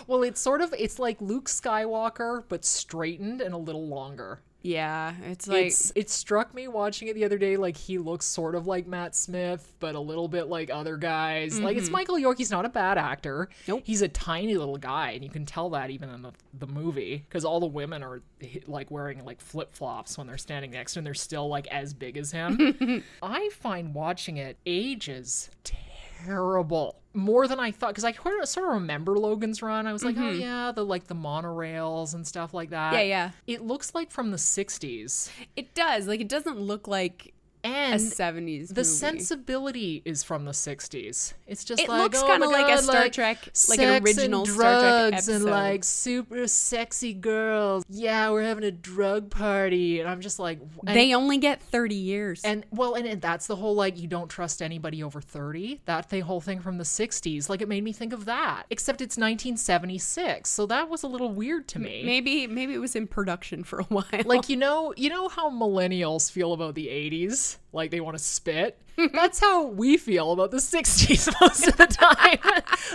Well, it's sort of it's like Luke Skywalker, but straightened and a little longer. Yeah, it's like... It's, it struck me watching it the other day, like, he looks sort of like Matt Smith, but a little bit like other guys. Mm-hmm. Like, it's Michael York. He's not a bad actor. Nope. He's a tiny little guy, and you can tell that even in the, the movie, because all the women are, like, wearing, like, flip-flops when they're standing next to him. They're still, like, as big as him. I find watching it ages terrible. More than I thought, because I sort of remember Logan's Run. I was like, mm-hmm. oh yeah, the like the monorails and stuff like that. Yeah, yeah. It looks like from the sixties. It does. Like, it doesn't look like And a seventies the movie. Sensibility is from the sixties. It's just it like, looks oh kind of like God, a Star like Trek, like an original Star Trek episode, and like super sexy girls. Yeah, we're having a drug party, and I'm just like, and, they only get thirty years. And well, and, and that's the whole like you don't trust anybody over thirty. That thing, whole thing from the sixties. Like it made me think of that. Except it's nineteen seventy-six, so that was a little weird to me. Maybe maybe it was in production for a while. Like you know you know how millennials feel about the eighties. Like they want to spit. That's how we feel about the sixties most of the time.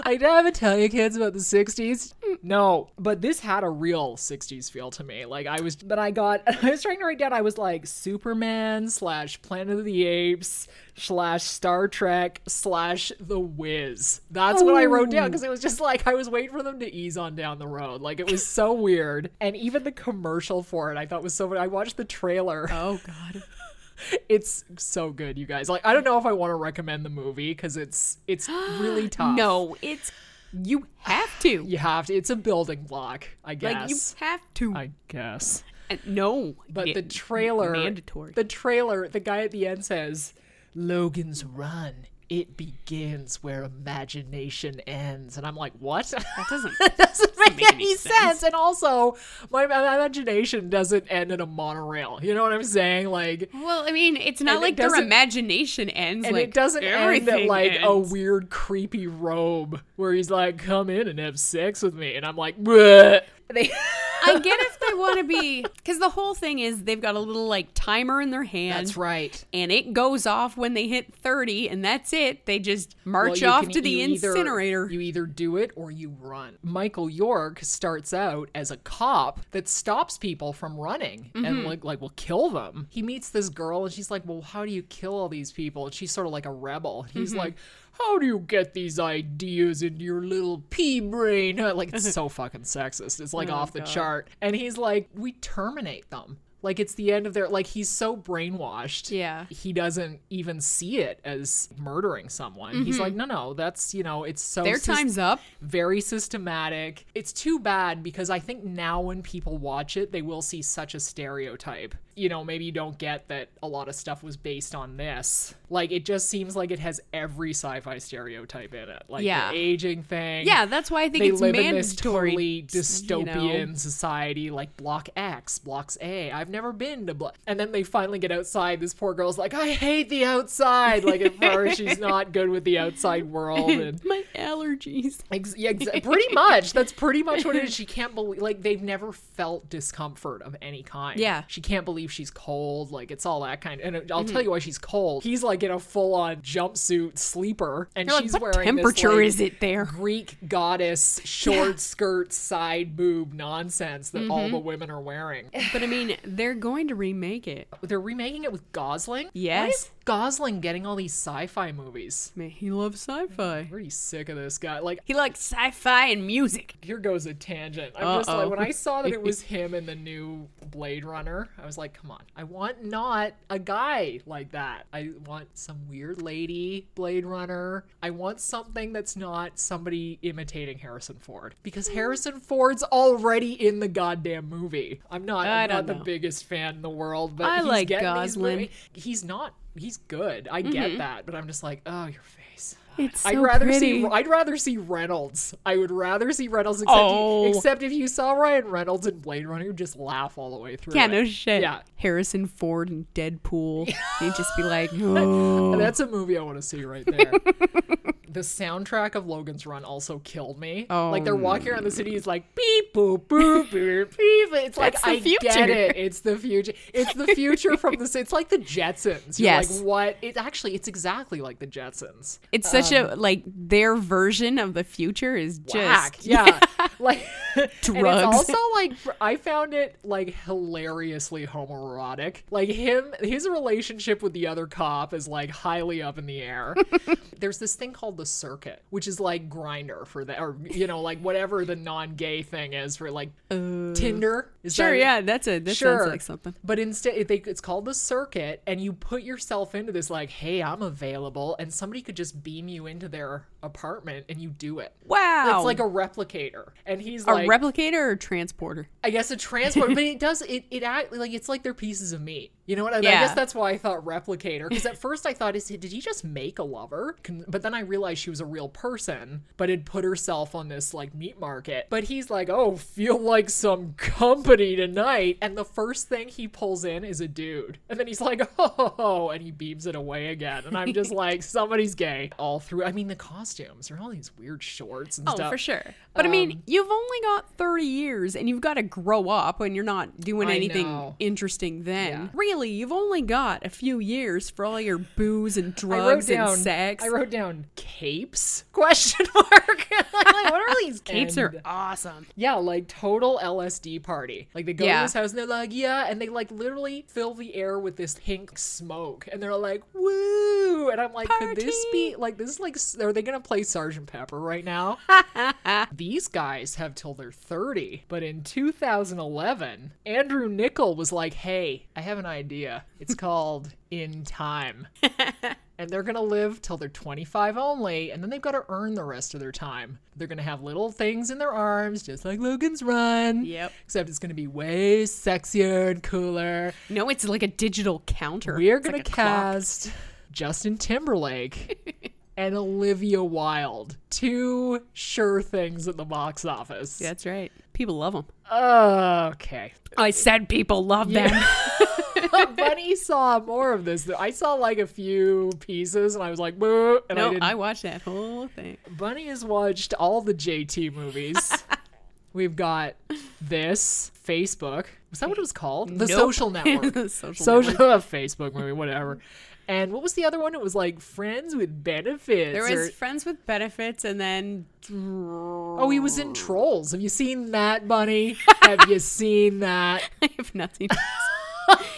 I never tell you kids about the sixties. No, but this had a real sixties feel to me. Like I was, but I got, I was trying to write down, I was like Superman slash Planet of the Apes slash Star Trek slash The Wiz. That's oh. what I wrote down because it was just like, I was waiting for them to ease on down the road. Like it was so weird. And even the commercial for it, I thought was so funny. I watched the trailer. Oh God. It's so good, you guys. Like, I don't know if I want to recommend the movie because it's it's really tough. No, it's you have to. You have to. It's a building block, I guess. Like you have to. I guess. Uh, no, but it, the trailer, mandatory. The trailer. The guy at the end says, "Logan's Run. It begins where imagination ends." And I'm like, what? That doesn't, that doesn't make, make any sense. sense. And also, my, my imagination doesn't end in a monorail. You know what I'm saying? Like, well, I mean, it's not like it their imagination ends. And like, it doesn't end at like ends. a weird, creepy robe where he's like, come in and have sex with me. And I'm like, bleh. They- I get if they want to be, because the whole thing is they've got a little like timer in their hand. That's right. And it goes off when they hit thirty, and that's it. They just march well, off can, to the incinerator. Either, you either do it or you run. Michael York starts out as a cop that stops people from running mm-hmm. and like, like will kill them. He meets this girl, and she's like, well, how do you kill all these people? And she's sort of like a rebel. He's mm-hmm. like, how do you get these ideas into your little pea brain? Like, it's so fucking sexist. It's like oh off the God. chart. And he's like, we terminate them. Like, it's the end of their, like, he's so brainwashed. Yeah. He doesn't even see it as murdering someone. Mm-hmm. He's like, no, no, that's, you know, it's so. Their sy- time's up. Very systematic. It's too bad because I think now when people watch it, they will see such a stereotype. You know, maybe you don't get that a lot of stuff was based on this. Like, it just seems like it has every sci-fi stereotype in it. Like, yeah. the aging thing. Yeah, that's why I think they it's live mandatory. in this totally dystopian you know. society, like Block X, Blocks A. I've never been to Block. And then they finally get outside. This poor girl's like, I hate the outside. Like, at first, she's not good with the outside world. And my allergies. Ex- yeah, ex- pretty much. That's pretty much what it is. She can't believe, like, they've never felt discomfort of any kind. Yeah. She can't believe she's cold, like it's all that kind of, and I'll mm-hmm. tell you why she's cold. He's like in a full-on jumpsuit sleeper, and You're she's like, what wearing temperature this, like, is it there Greek goddess short yeah. skirt side boob nonsense that mm-hmm. all the women are wearing. But I mean, they're going to remake it. They're remaking it with Gosling. Yes. Why is Gosling getting all these sci-fi movies? Man, he loves sci-fi. I'm pretty sick of this guy. Like he likes sci-fi and music. Here goes a tangent. I'm Uh-oh. just like, when I saw that it was him in the new Blade Runner, I was like, come on. I want not a guy like that. I want some weird lady Blade Runner. I want something that's not somebody imitating Harrison Ford, because Harrison Ford's already in the goddamn movie. I'm not, I'm not the biggest fan in the world, but I he's like getting Gosling. These movies. He's not, he's good. I mm-hmm. get that, but I'm just like, oh, your face. It's so I'd rather pretty. see I'd rather see Reynolds. I would rather see Reynolds except, oh. you, except if you saw Ryan Reynolds in Blade Runner, you'd just laugh all the way through. Yeah, it. no shit. Yeah. Harrison Ford and Deadpool. You'd just be like, oh. That's a movie I want to see right there. The soundtrack of Logan's Run also killed me. Oh. Like, they're walking around the city, it's like, beep, boop, boop, beep, beep. It's like, I future. get it. It's the future. It's the future from the city. It's like the Jetsons. You're yes. like, what? It, actually, it's exactly like the Jetsons. It's um, such a, like, their version of the future is just. Whack. Yeah. Like, drugs. And it's also, like, I found it, like, hilariously homoerotic. Like, him, his relationship with the other cop is, like, highly up in the air. There's this thing called the circuit, which is like Grindr for that, or you know, like whatever the non-gay thing is for, like uh, Tinder. Is sure, that yeah, that's a that sure. sounds like something. But instead, it's called the circuit, and you put yourself into this like, hey, I'm available, and somebody could just beam you into their apartment, and you do it. Wow, it's like a replicator, and he's a like, replicator or transporter. I guess a transporter, but it does it. It act like it's like they're pieces of meat. You know what? I, yeah. I guess that's why I thought replicator. Because at first I thought, is he, did he just make a lover? Can, but then I realized she was a real person, but had put herself on this, like, meat market. But he's like, oh, feel like some company tonight. And the first thing he pulls in is a dude. And then he's like, oh, and he beams it away again. And I'm just like, somebody's gay all through. I mean, the costumes are all these weird shorts and oh, stuff. Oh, for sure. But um, I mean, you've only got thirty years and you've got to grow up and you're not doing I anything know. interesting then. Yeah. Really, you've only got a few years for all your booze and drugs down, and sex. I wrote down capes? Question mark. Like, what are these capes? And are awesome. Yeah, like total L S D party. Like they go yeah. to this house and they're like, yeah, and they like literally fill the air with this pink smoke and they're like, woo. And I'm like, party. Could this be like this is like are they gonna play Sergeant Pepper right now? These guys have till they're thirty, but in two thousand eleven, Andrew Niccol was like, hey, I have an idea. It's called In Time. And they're going to live till they're twenty-five only, and then they've got to earn the rest of their time. They're going to have little things in their arms, just like Logan's Run. Yep. Except it's going to be way sexier and cooler. No, it's like a digital counter. We're going like to cast clock. Justin Timberlake and Olivia Wilde. Two sure things at the box office. That's right. People love them. Uh, okay. I said people love yeah. them. Bunny saw more of this. I saw like a few pieces and I was like, boo. And no, I, didn't. I watched that whole thing. Bunny has watched all the J T movies. We've got this, Facebook. Was that what it was called? The nope. Social Network. the social, social network. Facebook movie, whatever. And what was the other one? It was like Friends with Benefits. There was or... Friends with Benefits and then... Oh, he was in Trolls. Have you seen that, Bunny? Have you seen that? I have nothing to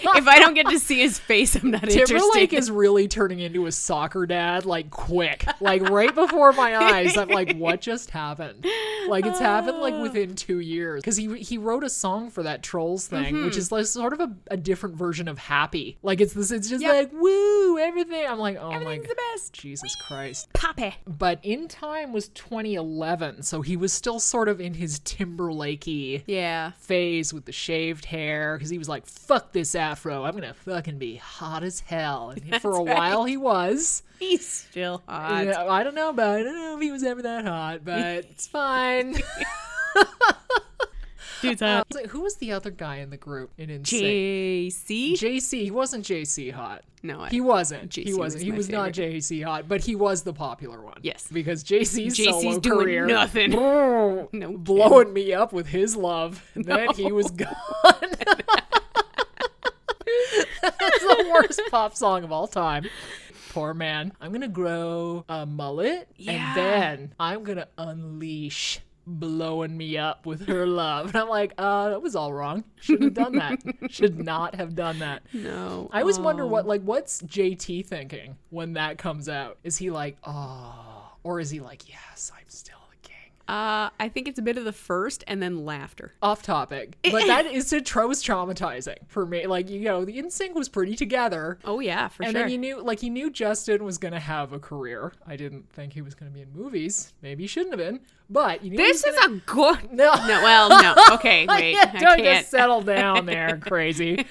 If I don't get to see his face, I'm not interested. Timberlake is really turning into a soccer dad, like, quick. Like, right before my eyes, I'm like, what just happened? Like, it's happened, like, within two years. Because he he wrote a song for that Trolls thing, mm-hmm. which is like sort of a, a different version of Happy. Like, it's this. It's just yep. like, woo, everything. I'm like, oh, my God. The best. Jesus Whee! Christ. Poppy. But In Time was twenty eleven, so he was still sort of in his Timberlake-y yeah. phase with the shaved hair, because he was like, fuck this afro, I'm gonna fucking be hot as hell. And That's for a right. while he was. He's still hot. You know, I don't know about I don't know if he was ever that hot, but it's fine. Dude's hot. Uh, who was the other guy in the group in N Sync? J C? J C. He wasn't J C hot. No, I he wasn't. J C he wasn't. Was he was favorite. Not J C hot, but he was the popular one. Yes, because J C's, J C's solo doing career, nothing, bro, no blowing kidding. Me up with his love. And no. Then he was gone. That's the worst pop song of all time. Poor man. I'm gonna grow a mullet yeah. and then I'm gonna unleash blowing me up with her love. And I'm like, uh, that was all wrong. Shouldn't have done that. Should not have done that. No. I always um, wonder what, like, what's J T thinking when that comes out? Is he like, oh, or is he like, yes, I'm still. Uh, I think it's a bit of the first and then laughter. Off topic. But that is tra- was traumatizing for me. Like, you know, the N Sync was pretty together. Oh, yeah, for and sure. And then you knew, like, you knew Justin was going to have a career. I didn't think he was going to be in movies. Maybe he shouldn't have been. But you knew This gonna... is a good... No. no. Well, no. Okay, wait. I can't. Don't I can't. Just settle down there, crazy.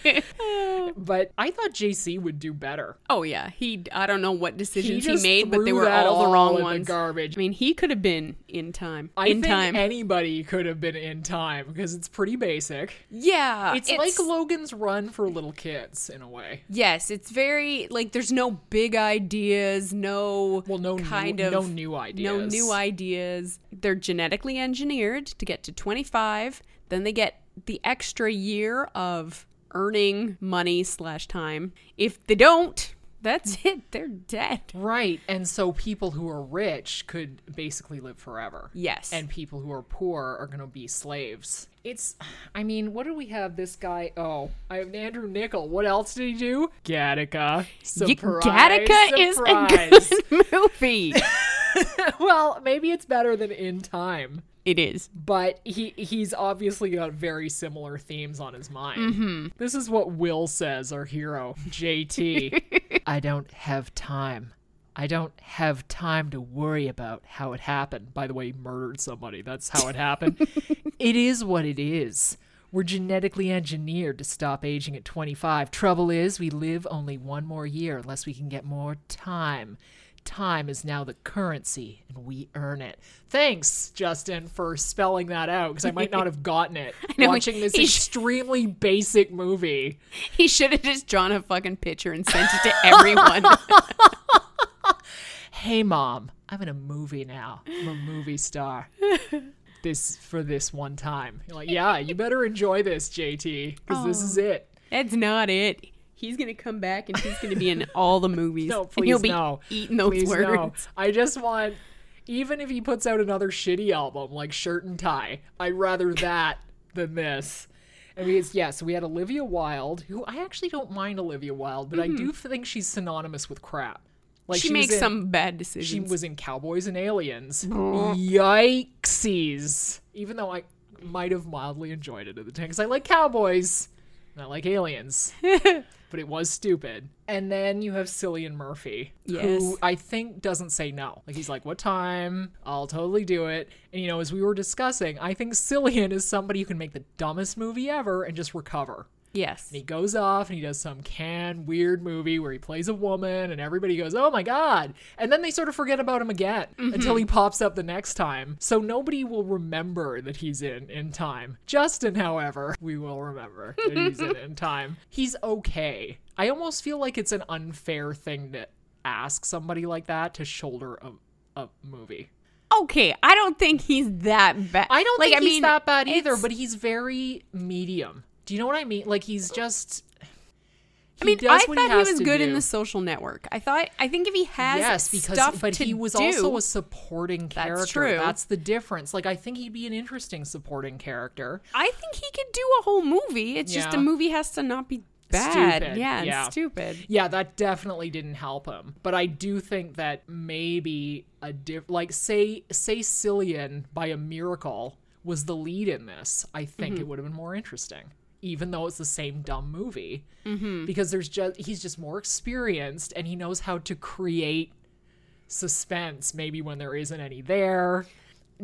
But I thought J C would do better. Oh, yeah. He, I don't know what decisions he, he made, but they were all, all the wrong in ones. The garbage. I mean, he could have been in time. I in think time. Anybody could have been in time because it's pretty basic. Yeah. It's, it's like Logan's Run for little kids in a way. Yes. It's very, like, there's no big ideas, no well, no kind new, of. No new ideas. No new ideas. They're genetically engineered to get to twenty-five. Then they get the extra year of earning money slash time. If they don't, that's it. They're dead. Right. And so people who are rich could basically live forever. Yes. And people who are poor are going to be slaves. It's, I mean, what do we have this guy? Oh, I have Andrew Niccol. What else did he do? Gattaca. Surprise, Gattaca surprise. Is a good movie. Well, maybe it's better than In Time. It is. But he he's obviously got very similar themes on his mind. Mm-hmm. This is what Will says, our hero, J T. I don't have time. I don't have time to worry about how it happened. By the way, he murdered somebody. That's how it happened. It is what it is. We're genetically engineered to stop aging at twenty-five. Trouble is, we live only one more year unless we can get more time. Time is now the currency, and we earn it. Thanks, Justin, for spelling that out, because I might not have gotten it know, watching this he, extremely basic movie. He should have just drawn a fucking picture and sent it to everyone. Hey, Mom, I'm in a movie now. I'm a movie star. This for this one time. You're like, yeah, you better enjoy this, J T, because oh, this is it. That's not it. He's going to come back and he's going to be in all the movies. No, please, and he'll be no. eating those please words. No. I just want, even if he puts out another shitty album like Shirt and Tie, I'd rather that than this. And we, yeah, so we had Olivia Wilde, who I actually don't mind Olivia Wilde, but mm-hmm. I do think she's synonymous with crap. Like she, she makes in, some bad decisions. She was in Cowboys and Aliens. Yikesies. Even though I might have mildly enjoyed it at the time, because I like Cowboys and I like Aliens. But it was stupid. And then you have Cillian Murphy, yes. who I think doesn't say no. Like, he's like, what time? I'll totally do it. And, you know, as we were discussing, I think Cillian is somebody who can make the dumbest movie ever and just recover. Yes. And he goes off and he does some canned weird movie where he plays a woman and everybody goes, oh my God. And then they sort of forget about him again mm-hmm. until he pops up the next time. So nobody will remember that he's in In Time. Justin, however, we will remember that he's in In Time. He's okay. I almost feel like it's an unfair thing to ask somebody like that to shoulder a, a movie. Okay, I don't think he's that bad. I don't like, think I he's mean, that bad either, but he's very medium. Do you know what I mean? Like, he's just... He I mean, does I what thought he, has he was good do. in The Social Network. I thought... I think if he has yes, because, stuff but to he was do, also a supporting character. That's true. That's the difference. Like, I think he'd be an interesting supporting character. I think he could do a whole movie. It's yeah. just a movie has to not be bad. Stupid. Yeah, yeah, and stupid. Yeah, that definitely didn't help him. But I do think that maybe a... Diff- like, say, say Cillian, by a miracle, was the lead in this. I think mm-hmm. it would have been more interesting. Even though it's the same dumb movie, mm-hmm. because there's just he's just more experienced and he knows how to create suspense maybe when there isn't any there.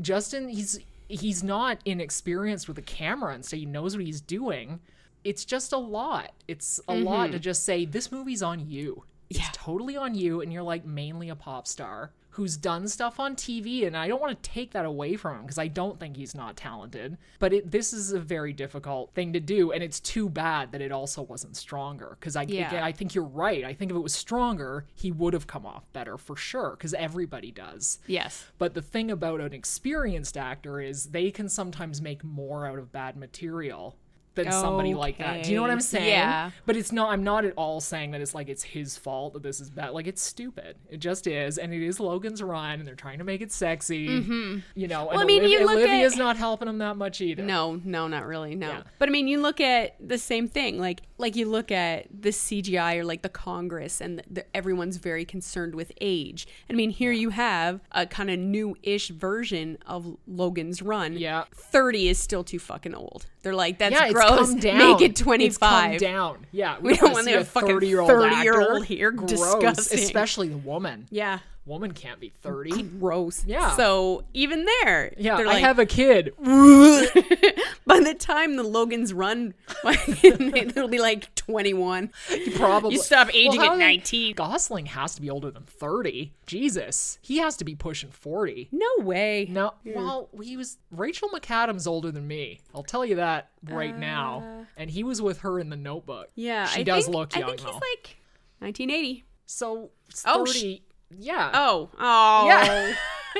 Justin, he's he's not inexperienced with a camera, and so he knows what he's doing. It's just a lot. It's a mm-hmm. lot to just say, this movie's on you. It's yeah. totally on you, and you're like mainly a pop star who's done stuff on T V, and I don't want to take that away from him because I don't think he's not talented. But it, this is a very difficult thing to do, and it's too bad that it also wasn't stronger because I, yeah. again, I think you're right. I think if it was stronger, he would have come off better for sure because everybody does. Yes. But the thing about an experienced actor is they can sometimes make more out of bad material than somebody okay. like that. Do you know what I'm saying? Yeah. But it's not, I'm not at all saying that it's like it's his fault that this is bad. Like, it's stupid. It just is. And it is Logan's Run, and they're trying to make it sexy. Mm-hmm. You know, well, and I mean, Oliv- you look Olivia's at... not helping him that much either. No, no, not really. No. Yeah. But I mean, you look at the same thing. Like, like you look at the C G I or like the Congress, and the, the, everyone's very concerned with age. I mean, here yeah. you have a kind of new-ish version of Logan's Run. Yeah. thirty is still too fucking old. They're like, that's yeah, gross. Come down. Make it twenty-five. It's come down. Yeah, we, we don't want to have a fucking thirty-year-old here. Disgusting, especially the woman. Yeah, woman can't be thirty. Gross. Yeah. So even there, yeah, I like, have a kid. By the time the Logan's Run, it'll be like twenty-one. You probably you stop aging well, at nineteen. Gosling has to be older than thirty. Jesus, he has to be pushing forty. No way. No. Yeah. Well, he was Rachel McAdams older than me. I'll tell you that right uh, now. And he was with her in The Notebook. Yeah, she I does think, look young. I think he's though. like nineteen eighty. So oh, thirty. She- Yeah. Oh. Oh. Yeah.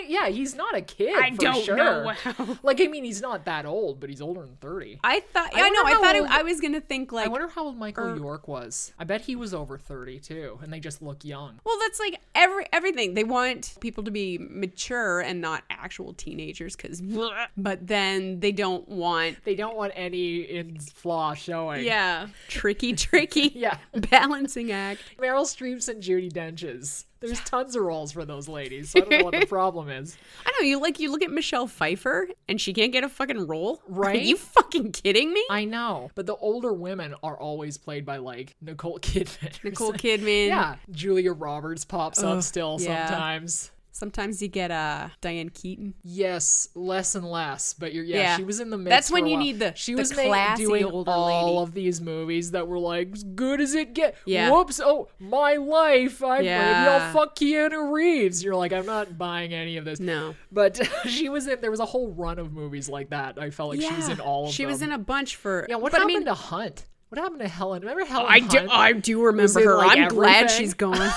Yeah, he's not a kid. I for don't sure. know. Wow. Like, I mean, he's not that old, but he's older than thirty. I thought. I, I know. I thought old, I was gonna think like. I wonder how old Michael er, York was. I bet he was over thirty too, and they just look young. Well, that's like every everything. They want people to be mature and not actual teenagers, because. But then they don't want. They don't want any in flaw showing. Yeah. Tricky, tricky. Yeah. Balancing act. Meryl Streep's and Judi Dench's. There's tons of roles for those ladies. So I don't know what the problem is. I know. You like you look at Michelle Pfeiffer and she can't get a fucking role. Right. Are you fucking kidding me? I know. But the older women are always played by like Nicole Kidman. Nicole Kidman. Yeah. Julia Roberts pops Ugh, up still yeah. sometimes. Sometimes you get uh, Diane Keaton. Yes, less and less. But you're, yeah, yeah, she was in the mix. That's when you need the she the was classy doing older all lady. Of these movies that were like as good as it get. Yeah. Whoops! Oh, my life! I yeah. maybe I'll fuck Keanu Reeves. You're like, I'm not buying any of this. No. But she was in. There was a whole run of movies like that. I felt like yeah. she was in all of she them. She was in a bunch for. Yeah. What happened I mean, to Hunt? What happened to Helen? Remember Helen? I Hunt? do. I do remember her. Like I'm everything? glad she's gone.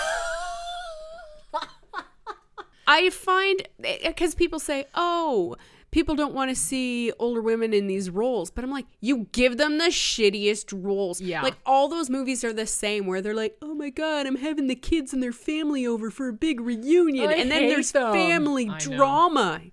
I find, because people say, oh, people don't want to see older women in these roles. But I'm like, you give them the shittiest roles. Yeah. Like, all those movies are the same where they're like, oh, my God, I'm having the kids and their family over for a big reunion. I and then there's them. family I drama. Know.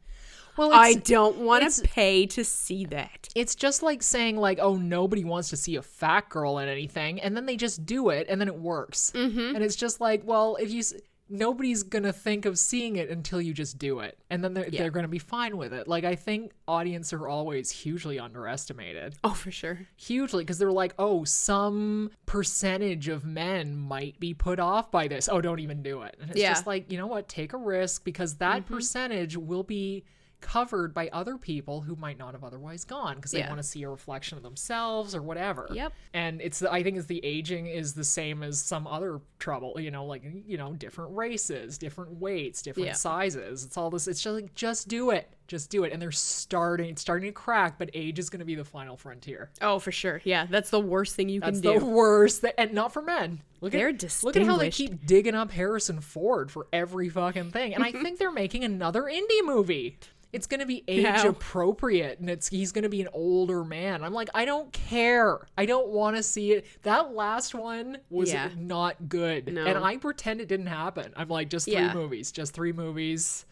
Well, I don't want to pay to see that. It's just like saying, like, oh, nobody wants to see a fat girl in anything. And then they just do it, and then it works. Mm-hmm. And it's just like, well, if you... nobody's gonna think of seeing it until you just do it, and then they're, yeah. they're gonna be fine with it. Like, I think audiences are always hugely underestimated. Oh, for sure, hugely, because they're like, oh, some percentage of men might be put off by this. Oh, don't even do it. And it's yeah. just like, you know what? Take a risk, because that mm-hmm. percentage will be covered by other people who might not have otherwise gone because they yeah. want to see a reflection of themselves or whatever. Yep. And it's I think it's the aging is the same as some other trouble, you know, like, you know, different races, different weights, different yeah. sizes. It's all this. It's just like, just do it. Just do it. And they're starting, it's starting to crack, but age is going to be the final frontier. Oh, for sure. Yeah. That's the worst thing you that's can do. That's the worst. Th- and not for men. Look they're at, distinguished. Look at how they keep digging up Harrison Ford for every fucking thing. And I think they're making another indie movie. It's going to be age no. appropriate, and it's he's going to be an older man. I'm like, I don't care. I don't want to see it. That last one was yeah. not good. No. And I pretend it didn't happen. I'm like, just three yeah. movies, just three movies.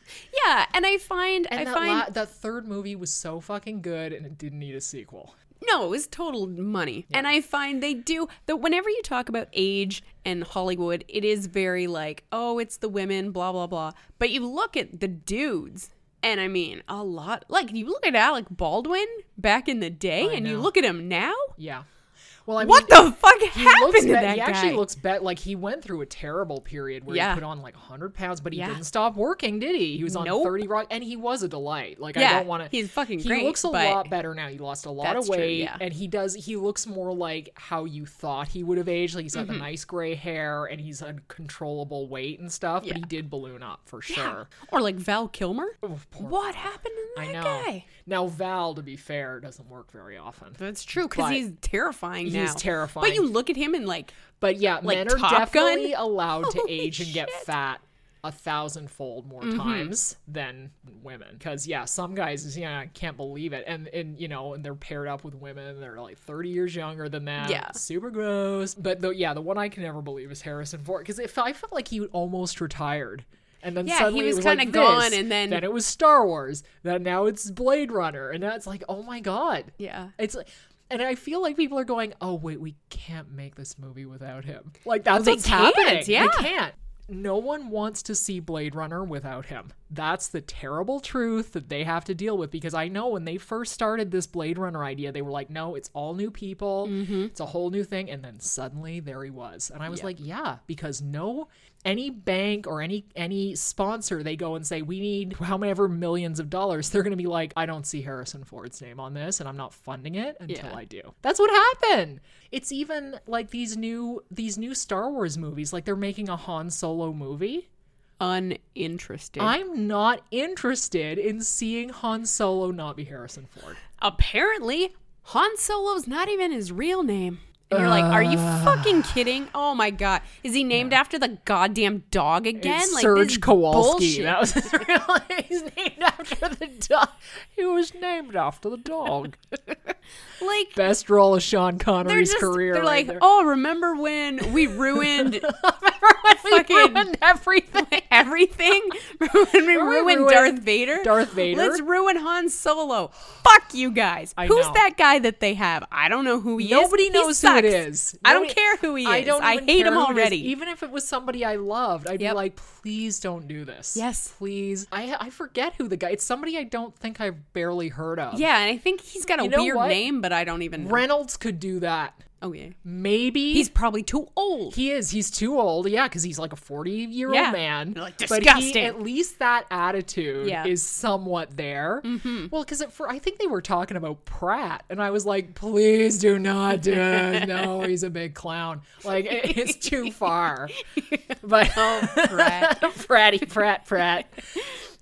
Yeah. And I find, and I that find la- that third movie was so fucking good, and it didn't need a sequel. No, it was total money. Yeah. And I find they do, that whenever you talk about age and Hollywood, it is very like, oh, it's the women, blah, blah, blah. But you look at the dudes. And I mean, a lot. Like, you look at Alec Baldwin back in the day, I and know. you look at him now. Yeah. Well, I mean, what the fuck happened to be- that he guy? He actually looks bad. Like, he went through a terrible period where yeah. he put on like one hundred pounds, but he yeah. didn't stop working, did he? He was on nope. thirty Rock, and he was a delight. Like, yeah, I don't want to. He's fucking he great. He looks a lot better now. He lost a lot of weight, true, yeah. and he does. He looks more like how you thought he would have aged. Like, he's got mm-hmm. the nice gray hair, and he's uncontrollable weight and stuff. Yeah. But he did balloon up for sure. Yeah. Or like Val Kilmer. Oh, what happened to that I know. guy? Now Val, to be fair, doesn't work very often. That's true, because he's terrifying. He's now. terrifying. But you look at him and like, but yeah, like men are Top definitely Gun? allowed to Holy age and shit. get fat a thousand-fold more mm-hmm. times than women. Because yeah, some guys, yeah, I can't believe it, and and you know, and they're paired up with women. They're like thirty years younger than that. Yeah, super gross. But the, yeah, the one I can never believe is Harrison Ford, because it I felt like he almost retired. And then yeah, suddenly he was, was kind of like gone, and then then it was Star Wars. Then now it's Blade Runner, and now it's like, oh my god, yeah, it's like. And I feel like people are going, oh, wait, we can't make this movie without him. Like, that's what's happening. Yeah. They can't. No one wants to see Blade Runner without him. That's the terrible truth that they have to deal with, because I know when they first started this Blade Runner idea, they were like, no, it's all new people. Mm-hmm. It's a whole new thing. And then suddenly there he was. And I was yeah. like, yeah, because no, any bank or any any sponsor, they go and say, we need however millions of dollars. They're going to be like, I don't see Harrison Ford's name on this, and I'm not funding it until yeah. I do. That's what happened. It's even like these new these new Star Wars movies, like they're making a Han Solo movie. Uninterested. I'm not interested in seeing Han Solo not be Harrison Ford. Apparently, Han Solo's not even his real name. And you're uh, like, are you fucking kidding? Oh my god. Is he named yeah. after the goddamn dog again? It's like Serge Kowalski. Bullshit. That was his real name. He's named after the dog. He was named after the dog. Like, best role of Sean Connery's they're just, career. They're right like, there. oh, remember when we ruined remember when fucking we ruined everything? Everything? Remember when we remember ruined, ruined Darth Vader? Darth Vader. Let's ruin Han Solo. Fuck you guys. I Who's know. that guy that they have? I don't know who he Nobody is. Nobody knows who it is. Nobody, I don't care who he is. I, don't I hate him already. Even if it was somebody I loved, I'd yep. be like, please don't do this. Yes. Please. I I forget who the guy It's somebody I don't think I've barely heard of. Yeah, and I think he's got a you know weird what? name, but I don't even know. Reynolds could do that. Oh, yeah. Maybe. He's probably too old. He is. He's too old. Yeah, because he's like a forty-year-old yeah. man. You're like, disgusting. But he, at least that attitude yeah. is somewhat there. Mm-hmm. Well, because I think they were talking about Pratt, and I was like, please do not do it. No, he's a big clown. Like, it, it's too far. But oh, Pratt. Pratty, Pratt, Pratt.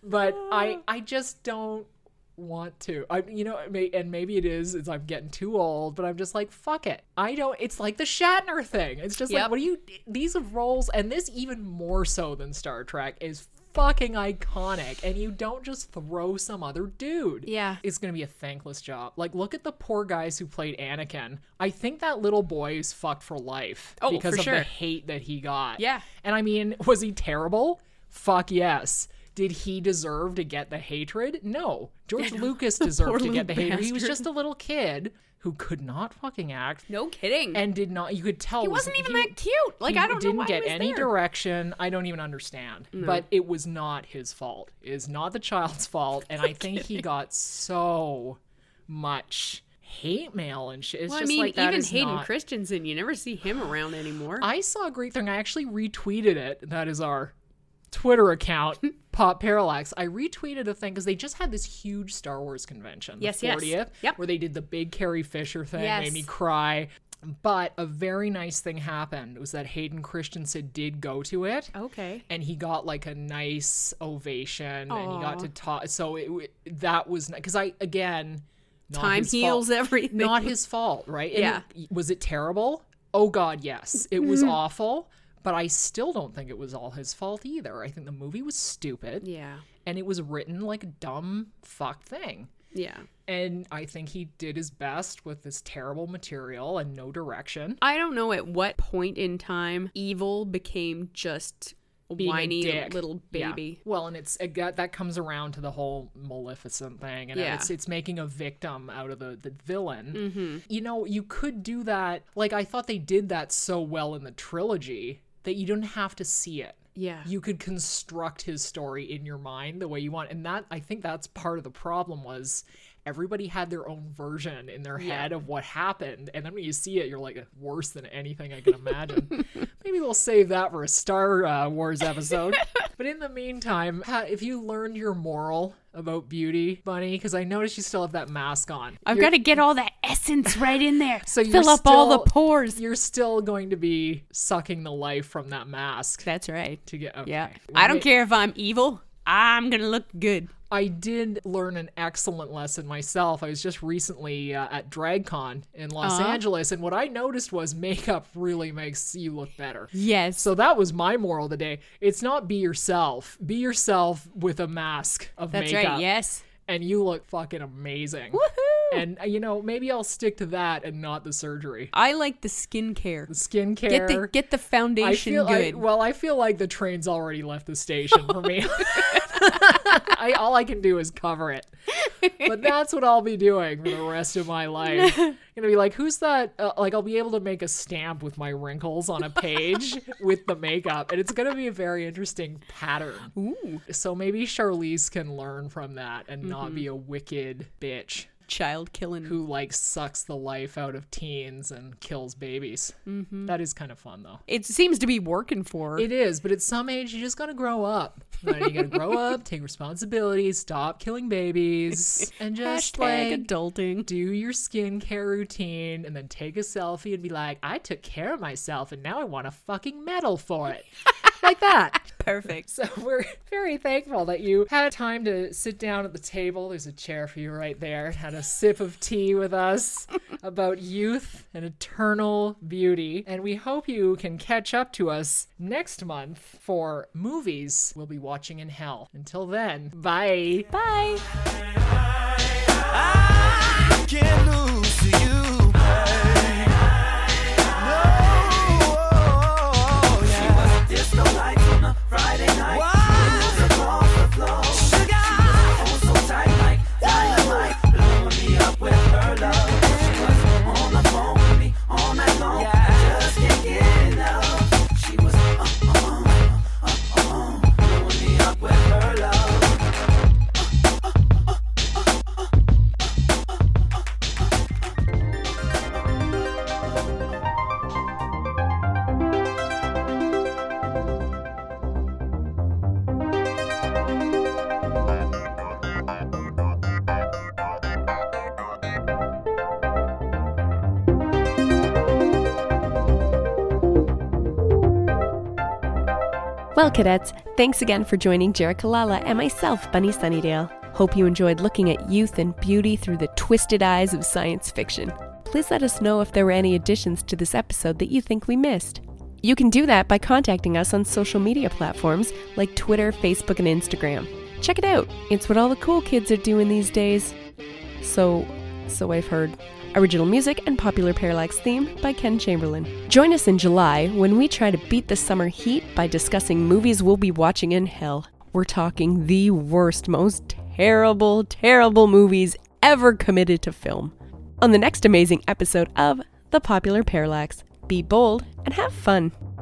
But I, I just don't. want to I you know may, and maybe it is it's I'm getting too old, but I'm just like, fuck it. I don't it's like the Shatner thing. It's just yep. like, what do you these roles, and this even more so than Star Trek, is fucking iconic, and you don't just throw some other dude. Yeah, it's gonna be a thankless job. Like, look at the poor guys who played Anakin. I think that little boy is fucked for life oh, because for of sure. the hate that he got. Yeah, and I mean, was he terrible? Fuck yes. Did he deserve to get the hatred? No. George yeah, no. Lucas deserved to get the bastard. hatred. He was just a little kid who could not fucking act. No kidding. And did not, you could tell. He wasn't even he, that cute. Like, I don't know why he didn't get any there. direction. I don't even understand. No. But it was not his fault. It is not the child's fault. And no I think kidding. he got so much hate mail and shit. It's well, just I mean, like, even Hayden not... Christensen, you never see him around anymore. I saw a great thing. I actually retweeted it. That is our Twitter account, Pop Parallax. I retweeted a thing because they just had this huge Star Wars convention, the yes, fortieth, yes. Yep. where they did the big Carrie Fisher thing, yes. made me cry. But a very nice thing happened was that Hayden Christensen did go to it. Okay. And he got like a nice ovation. Aww. And he got to talk. So it, that was, because I, again, not time heals fault. everything. Not his fault, right? And yeah. It, was it terrible? Oh, God, yes. It was awful. But I still don't think it was all his fault either. I think the movie was stupid. Yeah. And it was written like a dumb fuck thing. Yeah. And I think he did his best with this terrible material and no direction. I don't know at what point in time evil became just being whiny little baby. Yeah. Well, and it's it got, that comes around to the whole Maleficent thing, and yeah. it's it's making a victim out of the, the villain. Mm-hmm. You know, you could do that. Like, I thought they did that so well in the trilogy that you don't have to see it. Yeah. You could construct his story in your mind the way you want. And that, I think that's part of the problem, was everybody had their own version in their yeah. head of what happened. And then when you see it, you're like, worse than anything I can imagine. Maybe we'll save that for a Star uh, Wars episode. But in the meantime, if you learned your moral about beauty, Bunny, because I noticed you still have that mask on. I've got to get all that essence right in there. So you fill up still, all the pores. You're still going to be sucking the life from that mask. That's right. To get okay. Yeah. Wait. I don't care if I'm evil. I'm going to look good. I did learn an excellent lesson myself. I was just recently uh, at DragCon in Los uh-huh. Angeles, and what I noticed was makeup really makes you look better. Yes. So that was my moral of the day. It's not be yourself. Be yourself with a mask of That's makeup. That's right, yes. And you look fucking amazing. Woohoo! And, you know, maybe I'll stick to that and not the surgery. I like the skincare. The skincare. Get the, get the foundation I feel, good. I, well, I feel like the train's already left the station for me. I, all I can do is cover it. But that's what I'll be doing for the rest of my life. I'm going to be like, who's that? Uh, like, I'll be able to make a stamp with my wrinkles on a page with the makeup. And it's going to be a very interesting pattern. Ooh. So maybe Charlize can learn from that and mm-hmm. not be a wicked bitch. Child killing. Who, like, sucks the life out of teens and kills babies. Mm-hmm. That is kind of fun, though. It seems to be working for her. It is, but at some age, you just got to grow up. You got to grow up, take responsibility, stop killing babies, and just, Hashtag like, adulting. Do your skincare routine, and then take a selfie and be like, I took care of myself, and now I want a fucking medal for it. Like that. Perfect. So we're very thankful that you had time to sit down at the table. There's a chair for you right there. Had a sip of tea with us about youth and eternal beauty. And we hope you can catch up to us next month for movies we'll be watching in hell. Until then, bye. Bye. I can't lose to you. Well, cadets, thanks again for joining Jericho Lala and myself, Bunny Sunnydale. Hope you enjoyed looking at youth and beauty through the twisted eyes of science fiction. Please let us know if there were any additions to this episode that you think we missed. You can do that by contacting us on social media platforms like Twitter, Facebook, and Instagram. Check it out. It's what all the cool kids are doing these days. So, so I've heard. Original music and popular Parallax theme by Ken Chamberlain. Join us in July when we try to beat the summer heat by discussing movies we'll be watching in hell. We're talking the worst, most terrible, terrible movies ever committed to film. On the next amazing episode of The Popular Parallax. Be bold and have fun.